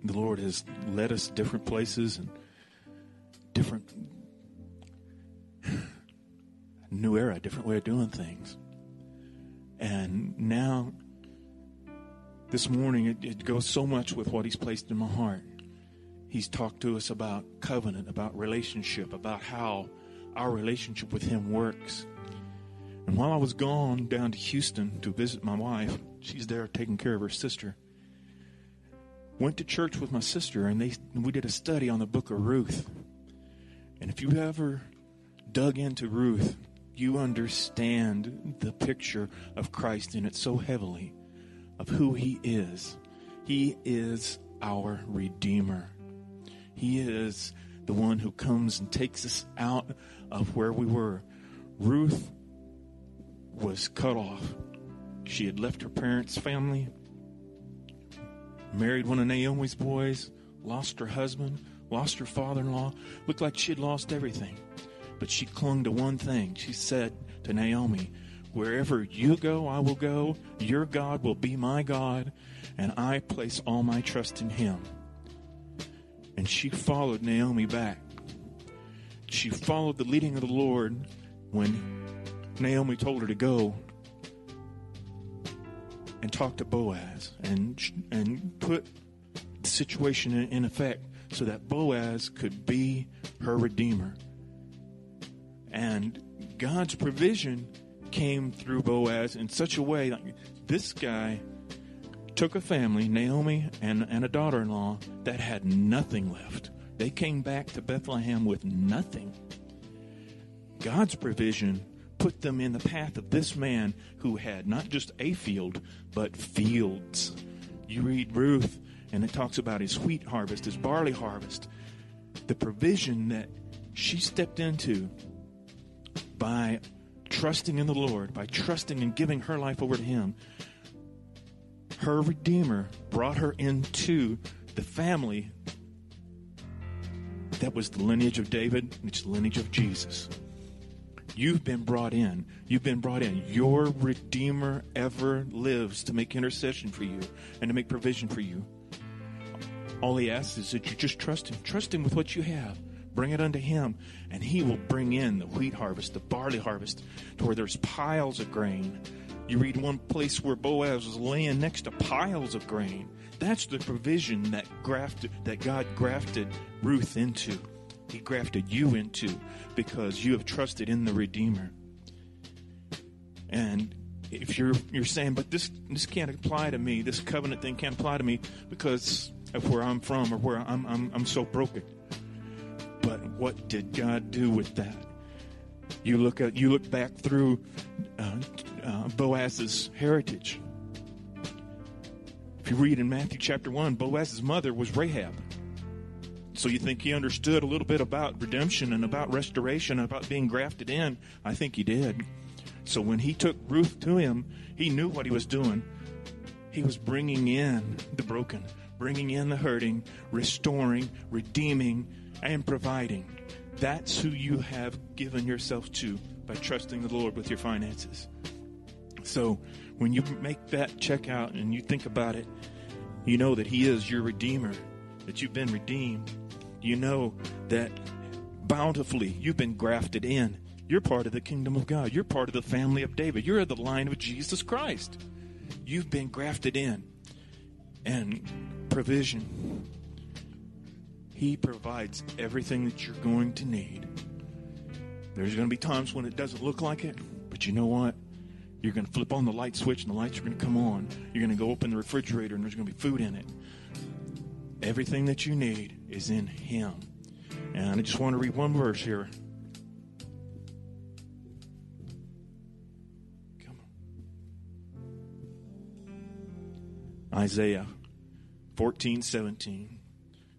the Lord has led us different places and different new era, different way of doing things. And now, this morning, it, it goes so much with what he's placed in my heart. He's talked to us about covenant, about relationship, about how our relationship with him works. And while I was gone down to Houston to visit my wife, she's there taking care of her sister, went to church with my sister, and they we did a study on the book of Ruth. And if you ever dug into Ruth, you understand the picture of Christ in it so heavily, of who he is. He is our Redeemer. He is the one who comes and takes us out of where we were. Ruth was cut off. She had left her parents' family, married one of Naomi's boys, lost her husband, lost her father-in-law. Looked like she had lost everything. But she clung to one thing. She said to Naomi, "Wherever you go, I will go. Your God will be my God, and I place all my trust in him." And she followed Naomi back. She followed the leading of the Lord when Naomi told her to go and talk to Boaz and and put the situation in, in effect so that Boaz could be her redeemer. And God's provision came through Boaz in such a way, like this guy took a family, Naomi and, and a daughter-in-law, that had nothing left. They came back to Bethlehem with nothing. God's provision put them in the path of this man who had not just a field, but fields. You read Ruth, and it talks about his wheat harvest, his barley harvest. The provision that she stepped into by trusting in the Lord, by trusting and giving her life over to him, her Redeemer brought her into the family that was the lineage of David, which is the lineage of Jesus. You've been brought in. You've been brought in. Your Redeemer ever lives to make intercession for you and to make provision for you. All he asks is that you just trust him. Trust him with what you have. Bring it unto him, and he will bring in the wheat harvest, the barley harvest, to where there's piles of grain. You read one place where Boaz was laying next to piles of grain. That's the provision that grafted, that God grafted Ruth into. He grafted you into because you have trusted in the Redeemer. And if you're you're saying, but this this can't apply to me, this covenant thing can't apply to me because of where I'm from or where I'm I'm, I'm so broken. But what did God do with that? You look at you look back through uh, uh, Boaz's heritage. If you read in Matthew chapter one, Boaz's mother was Rahab. So you think he understood a little bit about redemption and about restoration, and about being grafted in? I think he did. So when he took Ruth to him, he knew what he was doing. He was bringing in the broken, bringing in the hurting, restoring, redeeming, and providing. That's who you have given yourself to by trusting the Lord with your finances. So when you make that check out and you think about it, you know that he is your Redeemer, that you've been redeemed. You know that bountifully you've been grafted in. You're part of the kingdom of God. You're part of the family of David. You're of the line of Jesus Christ. You've been grafted in. And provision, he provides everything that you're going to need. There's going to be times when it doesn't look like it, but you know what? You're going to flip on the light switch and the lights are going to come on. You're going to go open the refrigerator and there's going to be food in it. Everything that you need is in him. And I just want to read one verse here. Come on. Isaiah fourteen seventeen.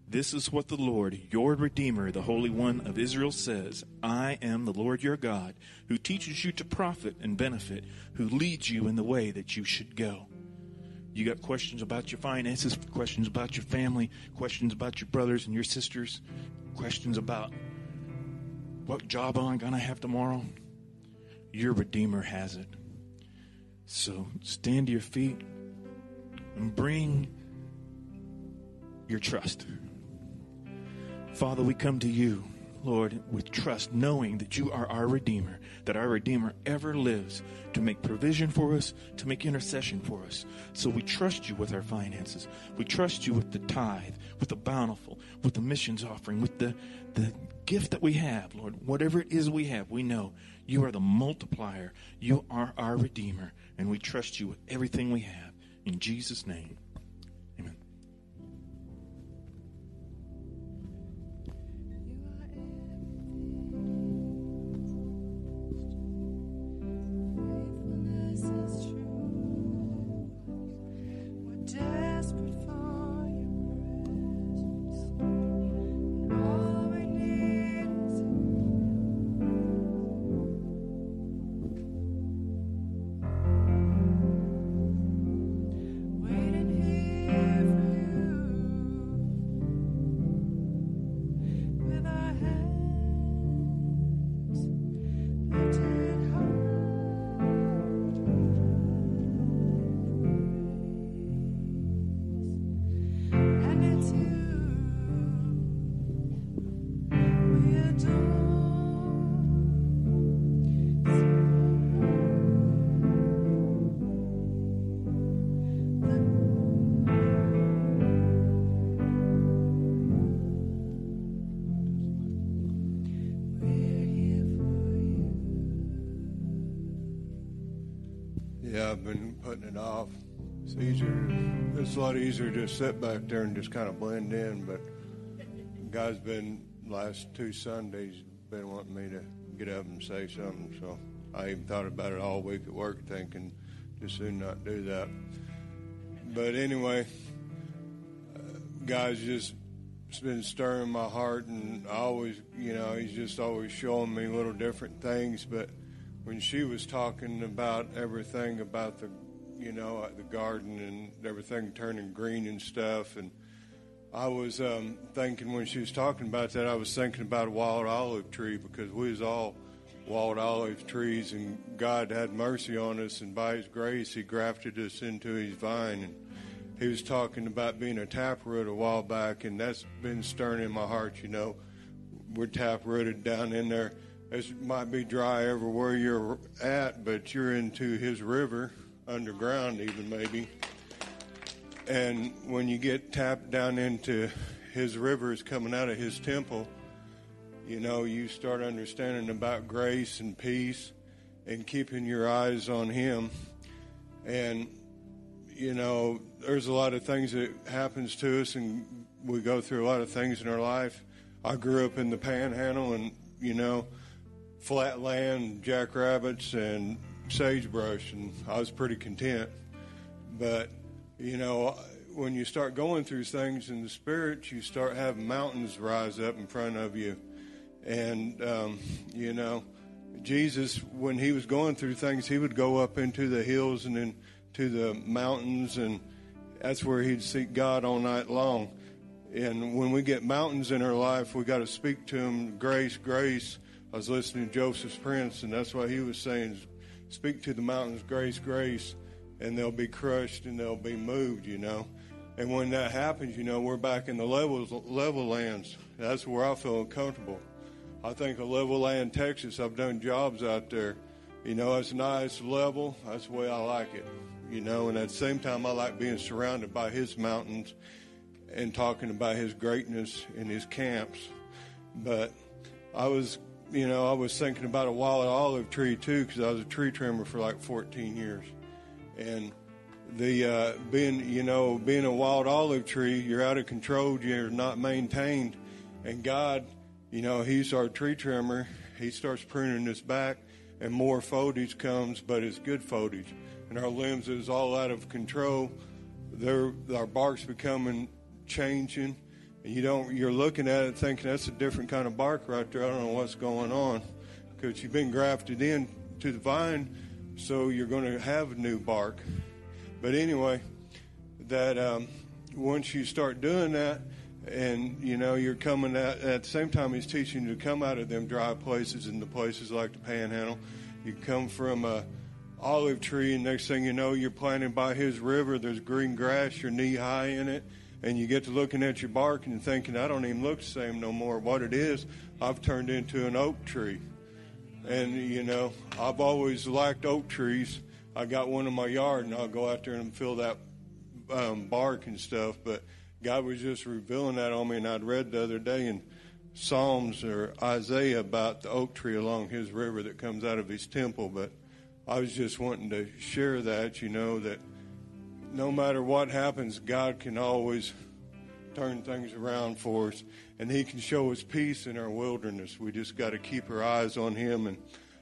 This is what the Lord, your Redeemer, the Holy One of Israel, says. I am the Lord your God, who teaches you to profit and benefit, who leads you in the way that you should go. You got questions about your finances, questions about your family, questions about your brothers and your sisters, questions about what job am I going to have tomorrow? Your Redeemer has it. So stand to your feet and bring your trust. Father, we come to you, Lord, with trust, knowing that you are our Redeemer, that our Redeemer ever lives to make provision for us, to make intercession for us. So we trust you with our finances. We trust you with the tithe, with the bountiful, with the missions offering, with the, the gift that we have, Lord. Whatever it is we have, we know you are the multiplier. You are our Redeemer, and we trust you with everything we have. In Jesus' name. I've been putting it off. It's easier. It's a lot easier to just sit back there and just kind of blend in. But God's been, last two Sundays, been wanting me to get up and say something. So I even thought about it all week at work, thinking just soon not do that. But anyway, uh, God's just been stirring my heart, and I always, you know, He's just always showing me little different things. But when she was talking about everything about the, you know, the garden and everything turning green and stuff, and I was um, thinking when she was talking about that, I was thinking about a wild olive tree, because we was all wild olive trees, and God had mercy on us, and by His grace He grafted us into His vine. And He was talking about being a taproot a while back, and that's been stirring in my heart, you know. We're taprooted down in there. It might be dry everywhere you're at, but you're into His river, underground even maybe. And when you get tapped down into His rivers coming out of His temple, you know, you start understanding about grace and peace and keeping your eyes on Him. And, you know, there's a lot of things that happens to us, and we go through a lot of things in our life. I grew up in the panhandle, and, you know, flat land, jackrabbits, and sagebrush, and I was pretty content. But you know, when you start going through things in the Spirit, you start having mountains rise up in front of you. And, um, you know, Jesus, when He was going through things, He would go up into the hills and into the mountains, and that's where He'd seek God all night long. And when we get mountains in our life, we got to speak to Him, grace, grace. I was listening to Joseph Prince, and that's why he was saying, speak to the mountains, grace, grace. And they'll be crushed and they'll be moved, you know. And when that happens, you know, we're back in the levels, level lands. That's where I feel comfortable. I think of level land, Texas. I've done jobs out there. You know, it's nice, level. That's the way I like it, you know. And at the same time, I like being surrounded by His mountains and talking about His greatness in His camps. But I was, you know, I was thinking about a wild olive tree, too, because I was a tree trimmer for like fourteen years. And the uh, being, you know, being a wild olive tree, you're out of control, you're not maintained. And God, you know, He's our tree trimmer. He starts pruning us back, and more foliage comes, but it's good foliage. And our limbs is all out of control. They're, our bark's becoming changing. And you don't, you're looking at it thinking that's a different kind of bark right there. I don't know what's going on, because you've been grafted in to the vine. So you're going to have new bark. But anyway, that um, once you start doing that, and, you know, you're coming out, at the same time He's teaching you to come out of them dry places and the places like the panhandle. You come from a olive tree, and next thing you know, you're planted by His river. There's green grass. You're knee-high in it. And you get to looking at your bark and thinking, I don't even look the same no more. What it is, I've turned into an oak tree. And, you know, I've always liked oak trees. I got one in my yard, and I'll go out there and fill that um, bark and stuff. But God was just revealing that on me, and I'd read the other day in Psalms or Isaiah about the oak tree along His river that comes out of His temple. But I was just wanting to share that, you know, that no matter what happens, God can always turn things around for us, and He can show us peace in our wilderness. We just got to keep our eyes on Him. And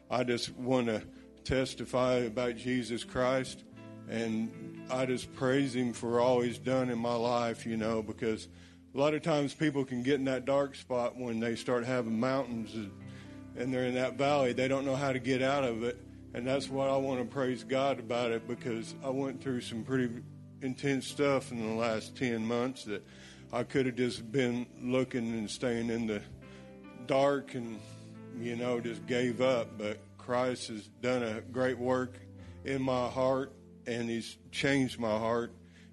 I just want to testify about Jesus Christ, and I just praise Him for all He's done in my life, you know, because a lot of times people can get in that dark spot when they start having mountains and they're in that valley. They don't know how to get out of it, and that's what I want to praise God about it, because I went through some pretty intense stuff in the last ten months that I could have just been looking and staying in the dark and, you know, just gave up. But Christ has done a great work in my heart, and He's changed my heart.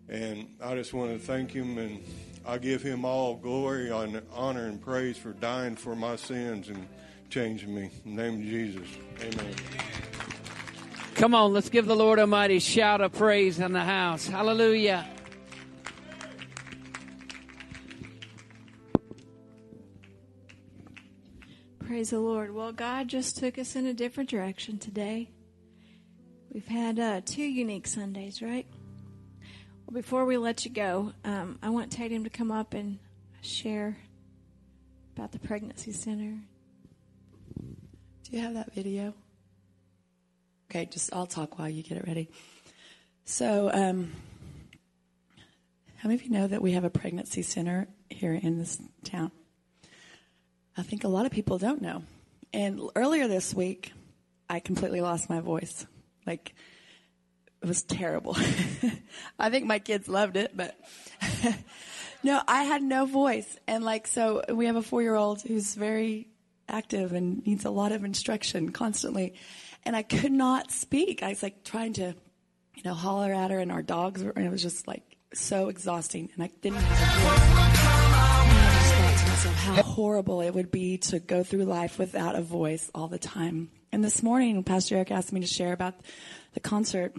And I just want to thank Him, and I give Him all glory and honor and praise for dying for my sins and changing me. In the name of Jesus, amen. Come on, let's give the Lord a mighty shout of praise in the house. Hallelujah. Praise the Lord. Well, God just took us in a different direction today. We've had uh, two unique Sundays, right? Well, before we let you go, um, I want Tatum to come up and share about the pregnancy center. Do you have that video? Okay, just I'll talk while you get it ready. So, um, how many of you know that we have a pregnancy center here in this town? I think a lot of people don't know. And earlier this week, I completely lost my voice. Like, it was terrible. I think my kids loved it, but no, I had no voice. And like, so we have a four-year-old who's very active and needs a lot of instruction constantly. And I could not speak. I was like trying to, you know, holler at her, and our dogs were, and it was just like so exhausting. And I didn't have a voice. So how horrible it would be to go through life without a voice all the time. And this morning, Pastor Eric asked me to share about the concert,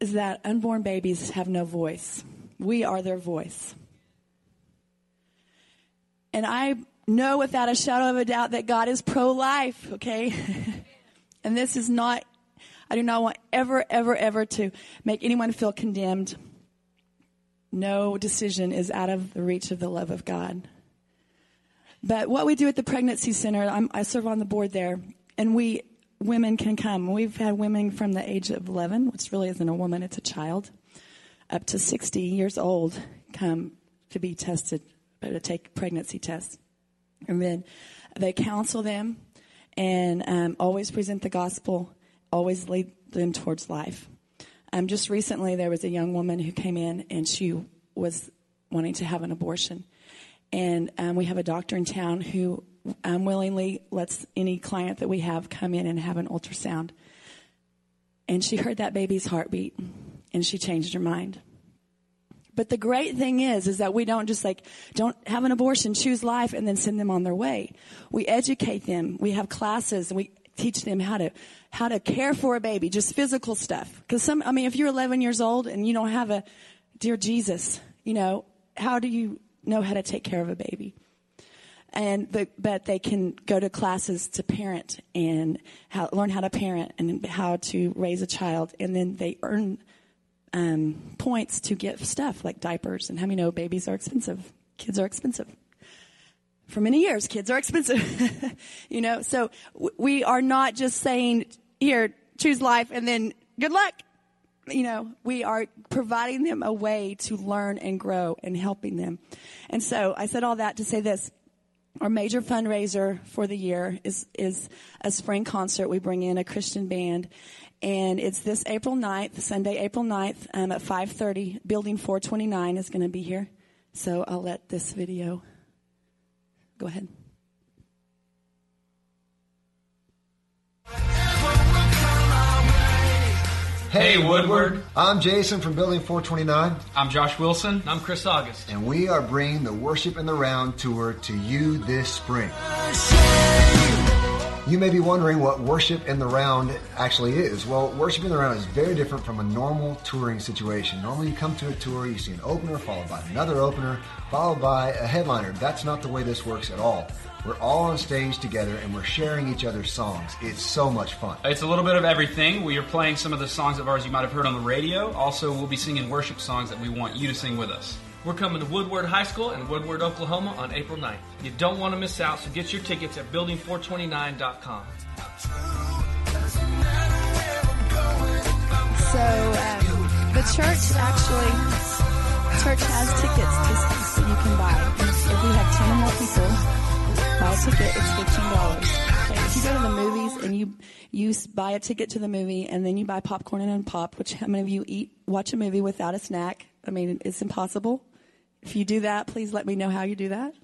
is that unborn babies have no voice. We are their voice. And I know without a shadow of a doubt that God is pro-life, okay? And this is not, I do not want ever, ever, ever to make anyone feel condemned. No decision is out of the reach of the love of God. But what we do at the pregnancy center, I'm, I serve on the board there, and we women can come. We've had women from the age of eleven, which really isn't a woman, it's a child, up to sixty years old come to be tested, to take pregnancy tests. And then they counsel them and um, always present the gospel, always lead them towards life. Um, just recently, there was a young woman who came in, and she was wanting to have an abortion. And um, we have a doctor in town who um, willingly lets any client that we have come in and have an ultrasound. And she heard that baby's heartbeat, and she changed her mind. But the great thing is, is that we don't just like, don't have an abortion, choose life, and then send them on their way. We educate them. We have classes, and we teach them how to how to care for a baby, just physical stuff. Because some, I mean, if you're eleven years old and you don't have a dear Jesus, you know, how do you know how to take care of a baby? And the, but they can go to classes to parent and how, learn how to parent and how to raise a child, and then they earn um, points to get stuff like diapers. And how many know babies are expensive? Kids are expensive. For many years, kids are expensive, you know, so w- we are not just saying, here, choose life and then good luck. You know, we are providing them a way to learn and grow and helping them. And so I said all that to say this. Our major fundraiser for the year is, is a spring concert. We bring in a Christian band, and it's this April ninth, Sunday, April ninth um, at five thirty. Building four twenty-nine is going to be here. So I'll let this video go ahead. Hey, Woodward. I'm Jason from Building four twenty-nine. I'm Josh Wilson. I'm Chris August. And we are bringing the Worship in the Round tour to you this spring. You may be wondering what Worship in the Round actually is. Well, Worship in the Round is very different from a normal touring situation. Normally you come to a tour, you see an opener, followed by another opener, followed by a headliner. That's not the way this works at all. We're all on stage together, and we're sharing each other's songs. It's so much fun. It's a little bit of everything. We are playing some of the songs of ours you might have heard on the radio. Also, we'll be singing worship songs that we want you to sing with us. We're coming to Woodward High School in Woodward, Oklahoma on April ninth. You don't want to miss out, so get your tickets at building four twenty-nine dot com. So, um, the church actually, church has tickets that you can buy. If we have ten or more people, buy a ticket, it's fifteen dollars. Okay, if you go to the movies and you you buy a ticket to the movie and then you buy popcorn and pop, which how many of you eat, watch a movie without a snack? I mean, it's impossible. If you do that, please let me know how you do that.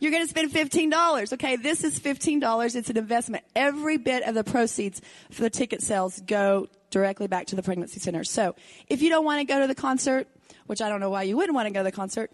You're going to spend fifteen dollars, okay? This is fifteen dollars. It's an investment. Every bit of the proceeds for the ticket sales go directly back to the pregnancy center. So if you don't want to go to the concert, which I don't know why you wouldn't want to go to the concert,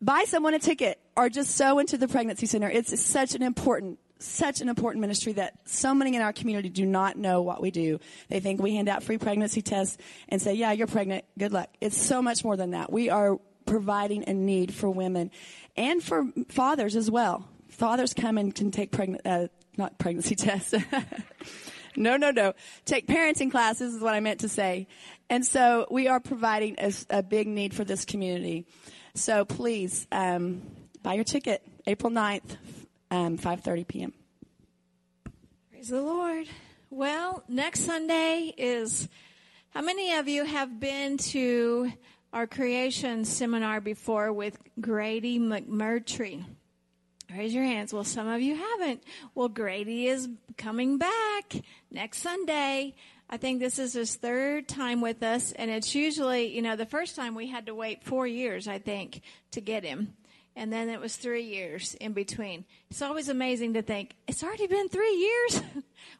buy someone a ticket or just sow into the pregnancy center. It's such an important, such an important ministry that so many in our community do not know what we do. They think we hand out free pregnancy tests and say, yeah, you're pregnant. Good luck. It's so much more than that. We are providing a need for women and for fathers as well. Fathers come and can take pregnant, uh, not pregnancy tests. No, no, no. Take parenting classes is what I meant to say. And so we are providing a, a big need for this community. So please um, buy your ticket April ninth, um, five thirty p.m. Praise the Lord. Well, next Sunday is, how many of you have been to our creation seminar before with Grady McMurtry? Raise your hands. Well, some of you haven't. Well, Grady is coming back next Sunday. I think this is his third time with us, and it's usually, you know, the first time we had to wait four years, I think, to get him. And then it was three years in between. It's always amazing to think, it's already been three years?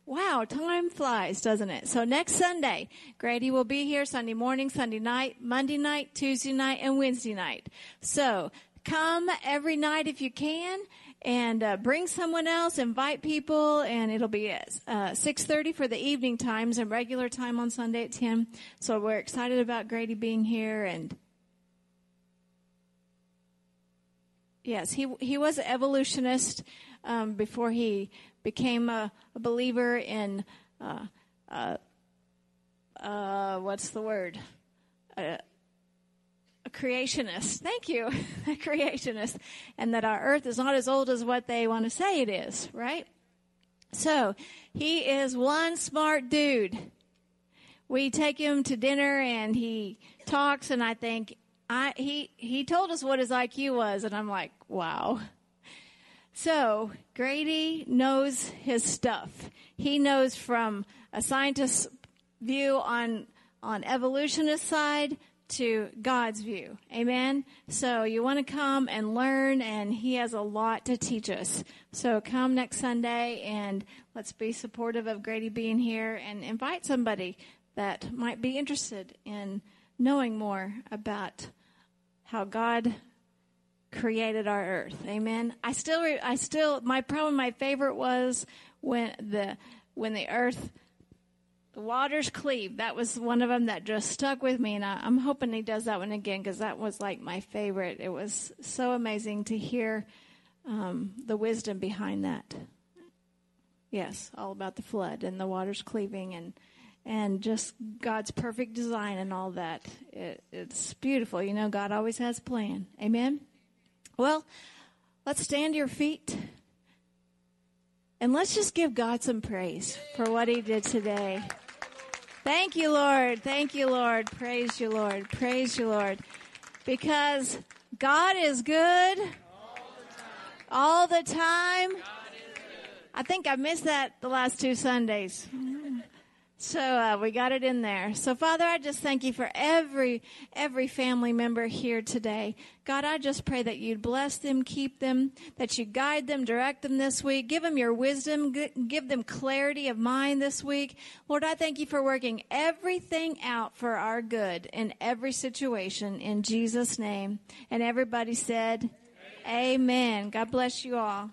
Wow, time flies, doesn't it? So next Sunday, Grady will be here Sunday morning, Sunday night, Monday night, Tuesday night, and Wednesday night. So come every night if you can, and uh, bring someone else, invite people, and it'll be uh, six thirty for the evening times and regular time on Sunday at ten. So we're excited about Grady being here. And yes, he he was an evolutionist um, before he became a, a believer in, uh, uh, uh, what's the word? Uh, A creationist. Thank you. A creationist. And that our earth is not as old as what they want to say it is, right? So he is one smart dude. We take him to dinner and he talks, and I think I he he told us what his I Q was, and I'm like, wow. So Grady knows his stuff. He knows from a scientist's view on on evolutionist side to God's view. Amen. So you want to come and learn, and he has a lot to teach us. So come next Sunday, and let's be supportive of Grady being here, and invite somebody that might be interested in knowing more about how God created our earth. Amen. I still, re- I still, my probably my favorite was when the, when the earth, the waters cleave. That was one of them that just stuck with me, and I, I'm hoping he does that one again, because that was like my favorite. It was so amazing to hear um, the wisdom behind that. Yes, all about the flood and the waters cleaving, and and just God's perfect design and all that. It, it's beautiful. You know, God always has a plan. Amen? Well, let's stand to your feet. And let's just give God some praise for what he did today. Thank you, Lord. Thank you, Lord. Praise you, Lord. Praise you, Lord. Because God is good all the time. All the time. God is good. I think I missed that the last two Sundays. So uh, we got it in there. So, Father, I just thank you for every every family member here today. God, I just pray that you'd bless them, keep them, that you guide them, direct them this week. Give them your wisdom. Give them clarity of mind this week. Lord, I thank you for working everything out for our good in every situation, in Jesus' name. And everybody said, amen. Amen. God bless you all.